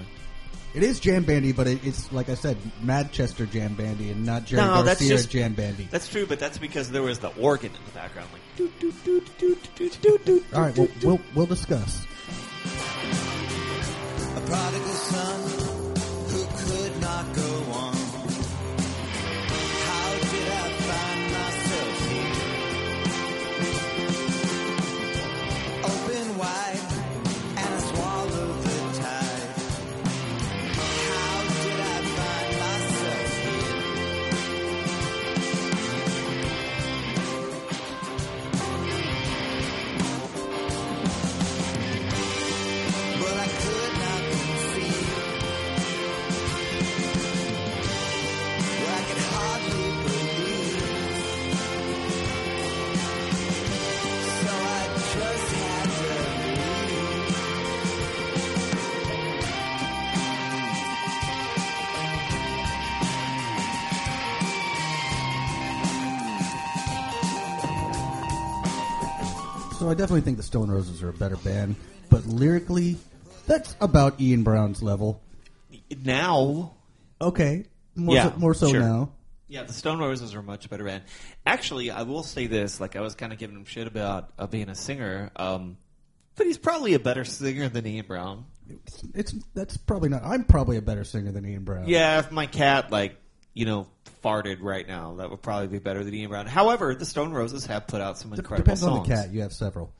It is jam bandy, but it, it's like I said, Manchester jam bandy, and not Jerry no, Garcia just, jam bandy. That's true, but that's because there was the organ in the background, like do do do do do do do. All right, we'll, we'll we'll discuss. A prodigal son who could not go on. How did I find myself here? Open wide and I swallowed the tide. So I definitely think the Stone Roses are a better band, but lyrically, that's about Ian Brown's level. Now. Okay. More yeah, so, more so sure. now. Yeah, the Stone Roses are a much better band. Actually, I will say this. Like, I was kind of giving him shit about uh, being a singer, um, but he's probably a better singer than Ian Brown. It's, it's That's probably not. I'm probably a better singer than Ian Brown. Yeah, if my cat, like, you know, farted right now. That would probably be better than Ian Brown. However, the Stone Roses have put out some incredible Depends songs. Depends on the cat. You have several.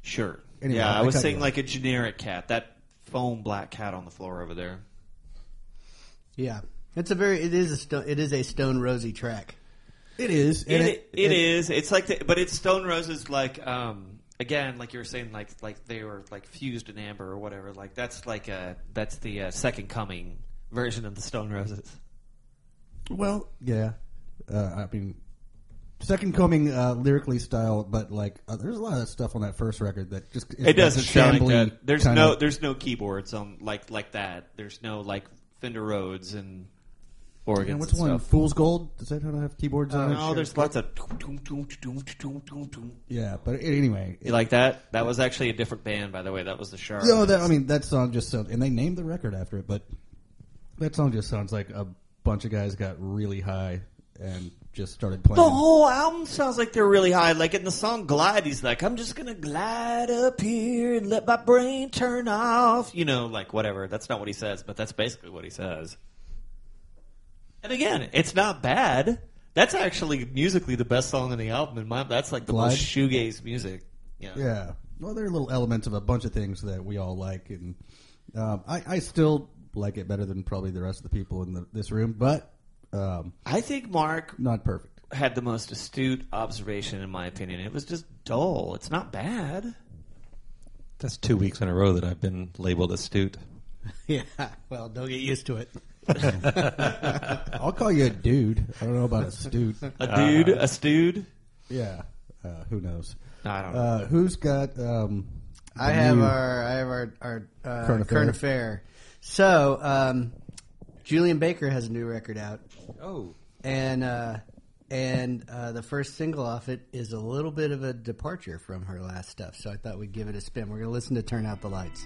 Sure. Anyway, yeah, I was saying like a generic cat. That foam black cat on the floor over there. Yeah, it's a very. It is a. Sto- it is a Stone Rosy track. It is. It, it, it, it, it is. It's like, the, but it's Stone Roses. Like um, again, like you were saying, like like they were like fused in amber or whatever. Like that's like a that's the uh, second coming version of the Stone Roses. Well, yeah. Uh, I mean, Second Coming uh, lyrically style, but like uh, there's a lot of stuff on that first record that just it doesn't sound like that. There's no there's no keyboards on like like that. There's no like Fender Rhodes and organs. You know, what's and one? Stuff. Fool's Gold? Does that have keyboards uh, on it? No, sure. There's lots of yeah. But anyway, you it, like that? That yeah. was actually a different band, by the way. That was the Shards. No, that I mean that song just sounds, and they named the record after it, but that song just sounds like a bunch of guys got really high and just started playing. The whole album sounds like they're really high. Like in the song Glide, he's like, I'm just going to glide up here and let my brain turn off. You know, like whatever. That's not what he says, but that's basically what he says. And again, it's not bad. That's actually musically the best song on the album. In my, that's like the Glide? Most shoegaze music. Yeah. yeah. Well, there are little elements of a bunch of things that we all like. And um, I, I still like it better than probably the rest of the people in the, this room, but... Um, I think Mark not perfect had the most astute observation, in my opinion. It was just dull. It's not bad. That's two weeks in a row that I've been labeled astute. Yeah, well, don't get used to it. I'll call you a dude. I don't know about astute. A dude, uh, astute. Yeah. Uh, who knows? I don't know. Uh, who's got? Um, I have our. I have our, our uh, current, current affair. affair. So. Um, Julian Baker has a new record out. Oh. And uh, and uh, the first single off it is a little bit of a departure from her last stuff, so I thought we'd give it a spin. We're going to listen to Turn Out the Lights.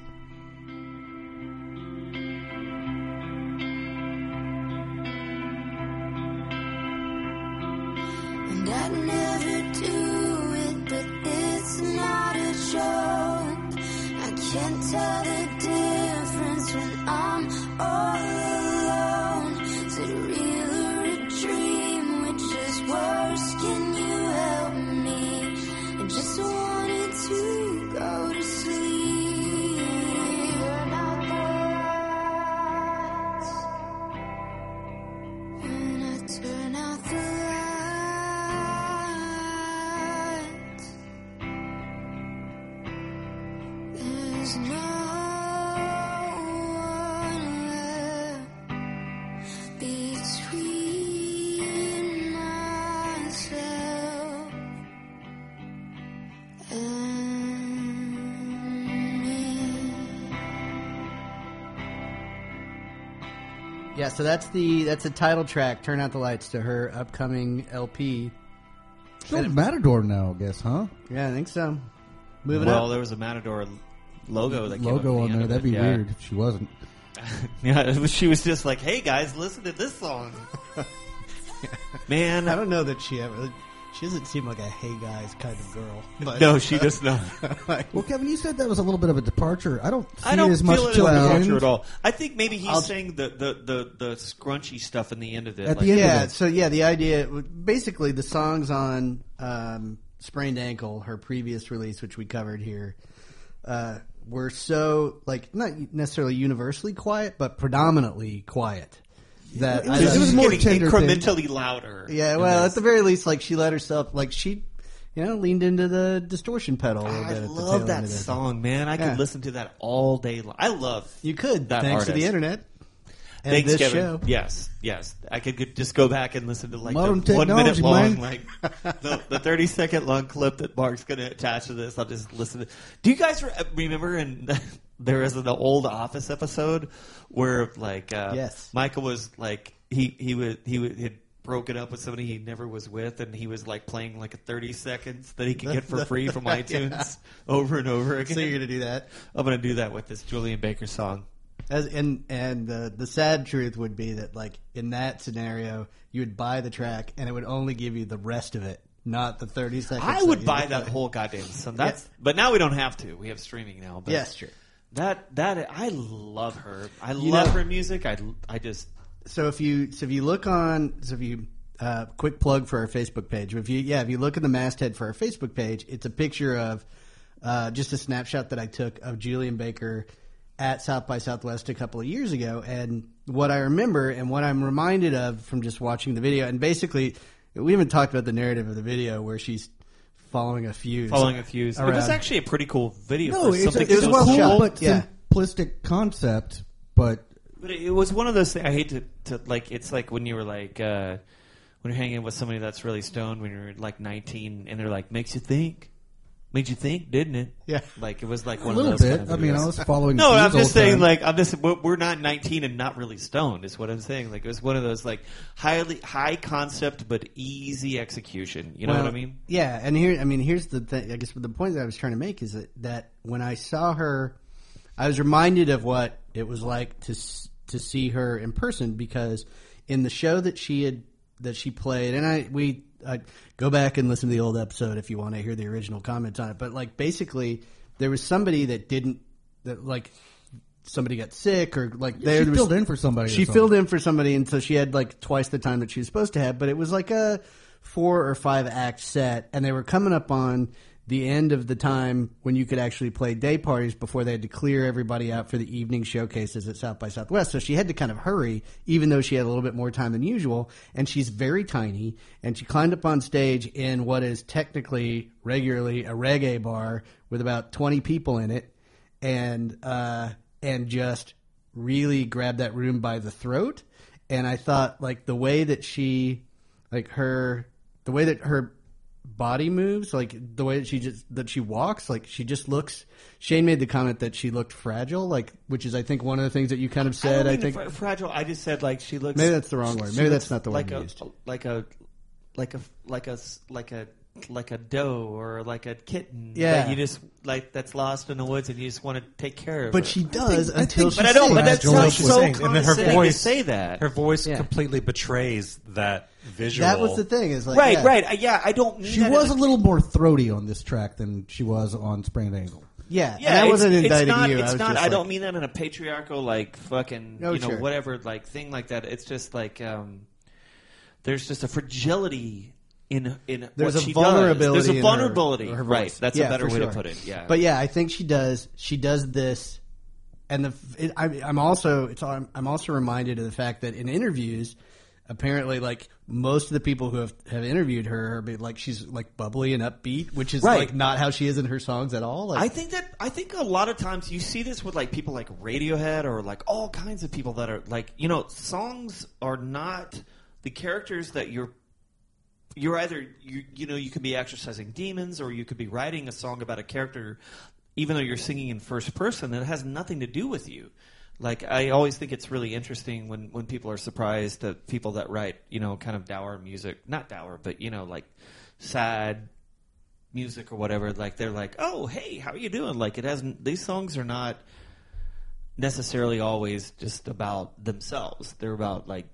And I never do it, but it's not a joke. I can't tell the difference when I'm all alone. Is it real or a dream? Which is worse? Can you help me? I just wanted to go to sleep. Turn out the lights. When I turn out the lights, there's no Yeah, so that's the that's the title track, Turn Out the Lights, to her upcoming L P. Still a Matador now, I guess, huh? Yeah, I think so. Moving well, up. There was a Matador logo that logo came up on the there. That'd be yeah. weird if she wasn't. Yeah, she was just like, hey, guys, listen to this song. Man. I don't know that she ever... She doesn't seem like a hey guys kind of girl. But, no, she uh, does not. Well, Kevin, you said that was a little bit of a departure. I don't see I don't it as much feel it till as a departure at all. I think maybe he's I'll, saying the, the, the, the scrunchy stuff in the end of it. At like, the end yeah, of it. So yeah, the idea basically the songs on um, Sprained Ankle, her previous release, which we covered here, uh, were so like not necessarily universally quiet, but predominantly quiet. That it was, I, it was more incrementally thing. Louder. Yeah, well, at the very least, like she let herself, like she, you know, leaned into the distortion pedal. I bit love that song, man. I yeah. could listen to that all day long. I love you could that thanks artist. To the internet and thanks, this Kevin. Show. Yes, yes, I could, could just go back and listen to like Modern the one minute long, man. Like the, the thirty second long clip that Mark's going to attach to this. I'll just listen to. Do you guys re- remember in? There is an old Office episode where, like, uh, yes. Michael was like he he would he would had broken up with somebody he never was with, and he was like playing like a thirty seconds that he could get for free from iTunes yeah. over and over again. So you're gonna do that? I'm gonna do that with this Julian Baker song. As, and and the, the sad truth would be that, like, in that scenario, you would buy the track, and it would only give you the rest of it. Not the thirty seconds. I would that buy that play. Whole goddamn song. That's yeah. but now we don't have to. We have streaming now. But yes, true. That that I love her. I you love know, her music. I, I just so if you so if you look on so if you uh, quick plug for our Facebook page. If you yeah if you look in the masthead for our Facebook page, it's a picture of uh, just a snapshot that I took of Julian Baker at South by Southwest a couple of years ago, and what I remember and what I'm reminded of from just watching the video. And basically, we haven't talked about the narrative of the video where she's. Following a fuse. Following a fuse. Around. It was actually a pretty cool video. No, for something. It was a well cool, shot, but yeah. simplistic concept. But but it was one of those things. I hate to, to like. It's like when you were like, uh, when you're hanging with somebody that's really stoned when you're like nineteen, and they're like, makes you think. Made you think, didn't it? Yeah. Like, it was like one of those. A little bit. Kind of I mean, I was following. No, I'm just saying, time. like, I'm just, we're not nineteen and not really stoned, is what I'm saying. Like, it was one of those, like, highly, high concept, but easy execution. You know well, what I mean? Yeah. And here, I mean, here's the thing. I guess the point that I was trying to make is that, that when I saw her, I was reminded of what it was like to, to see her in person, because in the show that she had, that she played, and I, we, I go back and listen to the old episode if you want to hear the original comments on it. But, like, basically, there was somebody that didn't that, – like, somebody got sick or, like – She was, filled in for somebody. She filled in for somebody, and so she had, like, twice the time that she was supposed to have. But it was, like, a four- or five-act set, and they were coming up on the end of the time when you could actually play day parties before they had to clear everybody out for the evening showcases at South by Southwest. So she had to kind of hurry, even though she had a little bit more time than usual. And she's very tiny, and she climbed up on stage in what is technically regularly a reggae bar with about twenty people in it, and uh, and just really grabbed that room by the throat. And I thought, like, the way that she, like her, the way that her body moves, like the way that she just that she walks, like she just looks. Shane made the comment that she looked fragile, like, which is I think one of the things that you kind of said. I, I think fra- fragile. I just said like she looks. Maybe that's the wrong word. Maybe that's not the word you used. Like a, like a, like a, like a, like a doe or like a kitten. Yeah, that you just like that's lost in the woods and you just want to take care of. But her. she does I think, until. I think she but I don't. But that's so, so and then her voice say that her voice yeah. completely betrays that. Visual. That was the thing. Is like, right, yeah. right. Yeah, I don't. Mean she that was a little more throaty on this track than she was on Sprained Ankle. Yeah, yeah. And I wasn't indicting not, you. It's I was not. Just I like, don't mean that in a patriarchal like fucking no, you know sure. whatever like thing like that. It's just like um, there's just a fragility in in there's what a she vulnerability. Does. There's a vulnerability. Her, her right. That's yeah, a better way sure. to put it. Yeah. But yeah, I think she does. She does this, and the it, I, I'm also it's I'm, I'm also reminded of the fact that in interviews. Apparently, like, most of the people who have, have interviewed her, like, she's, like, bubbly and upbeat, which is, right. like, not how she is in her songs at all. Like, I think that – I think a lot of times you see this with, like, people like Radiohead or, like, all kinds of people that are, like – you know, songs are not the characters that you're – you're either you, – you know, you could be exercising demons or you could be writing a song about a character, even though you're singing in first person, that has nothing to do with you. Like, I always think it's really interesting when, when people are surprised that people that write, you know, kind of dour music, not dour, but, you know, like sad music or whatever, like they're like, oh, hey, how are you doing? Like, it hasn't, these songs are not necessarily always just about themselves. They're about, like,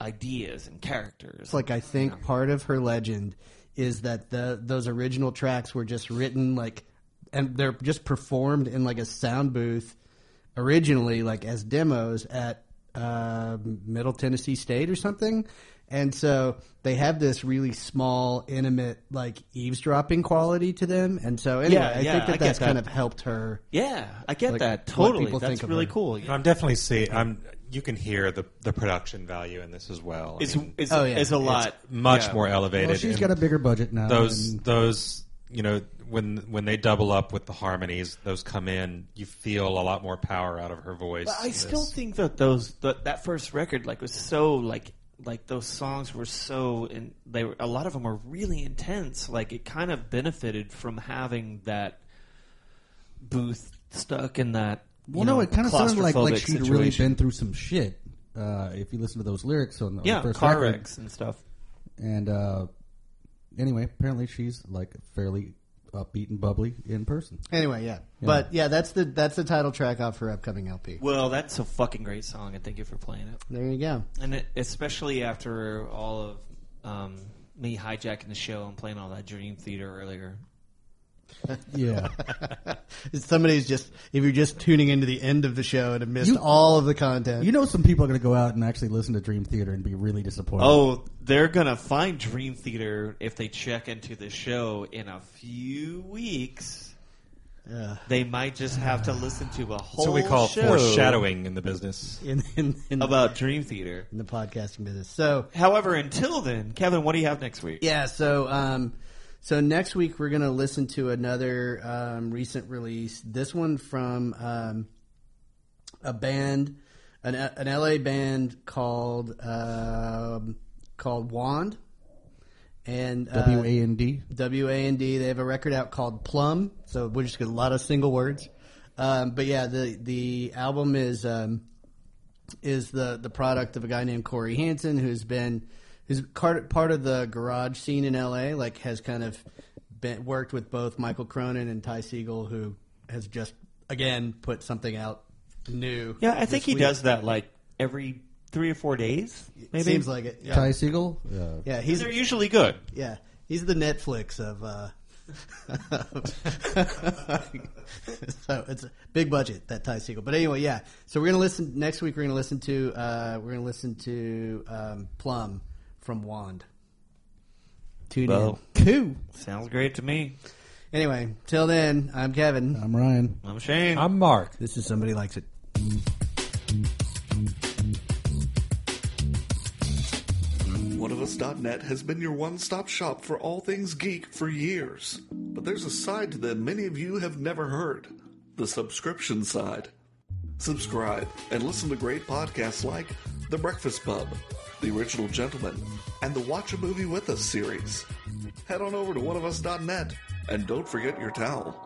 ideas and characters. It's like, I think you know. part of her legend is that the those original tracks were just written, like, and they're just performed in, like, a sound booth. Originally, like, as demos at uh, Middle Tennessee State or something. And so they have this really small, intimate, like, eavesdropping quality to them. And so, anyway, yeah, I yeah, think that I that's that. kind of helped her. Yeah, I get like, that. Totally. That's really cool. Yeah. I'm definitely seeing, I'm, you can hear the, the production value in this as well. It's, I mean, it's, oh, yeah. it's a lot. It's much yeah. more elevated. Well, she's got a bigger budget now. Those, and... those, you know... When when they double up with the harmonies, those come in. You feel a lot more power out of her voice. But I still think that those that, that first record like was so like like those songs were so in, they were, a lot of them were really intense. Like it kind of benefited from having that Booth stuck in that. Well, you know, no, it kind of sounded like like she'd situation. really been through some shit. Uh, if you listen to those lyrics on the, yeah, on the first car record. wrecks and stuff. And uh, anyway, apparently she's like fairly. Upbeat and bubbly in person. Anyway, yeah. yeah. But yeah, that's the that's the title track off her upcoming L P. Well, that's a fucking great song, and thank you for playing it. There you go. And it, especially after all of um, me hijacking the show and playing all that Dream Theater earlier. Yeah. Somebody's just, if you're just tuning into the end of the show and have missed you, all of the content. You know some people are going to go out and actually listen to Dream Theater and be really disappointed. Oh, they're going to find Dream Theater if they check into the show in a few weeks. Uh, they might just have to listen to a whole show. So we call it foreshadowing in the business. In, in, in about the, Dream Theater. In the podcasting business. So, however, until then, Kevin, what do you have next week? Yeah, so... Um, So next week we're going to listen to another um, recent release. This one from um, a band, an, an L A band called um, called Wand. And uh, W A N D. W A N D. They have a record out called Plum. So we're just getting a lot of single words. Um, but yeah, the the album is um, is the, the product of a guy named Corey Hansen, who's been who's part of the garage scene in L A. Like has kind of been, worked with both Michael Cronin and Ty Segall, who has just again put something out new. Yeah, I think he week. does that like every three or four days. Maybe seems like it. Yeah. Ty Segall. Yeah, yeah, he's they're usually good. Yeah, he's the Netflix of. Uh, so it's a big budget, that Ty Segall. But anyway, yeah. So we're gonna listen next week. We're gonna listen to uh, we're gonna listen to um, Plum from Wand. Tune well, in. Cool. Sounds great to me. Anyway, till then, I'm Kevin. I'm Ryan. I'm Shane. I'm Mark. This is Somebody Likes It. one of us dot net has been your one-stop shop for all things geek for years. But there's a side to them many of you have never heard. The subscription side. Subscribe and listen to great podcasts like The Breakfast Pub, The Original Gentleman, and the Watch a Movie With Us series. Head on over to one of us dot net and don't forget your towel.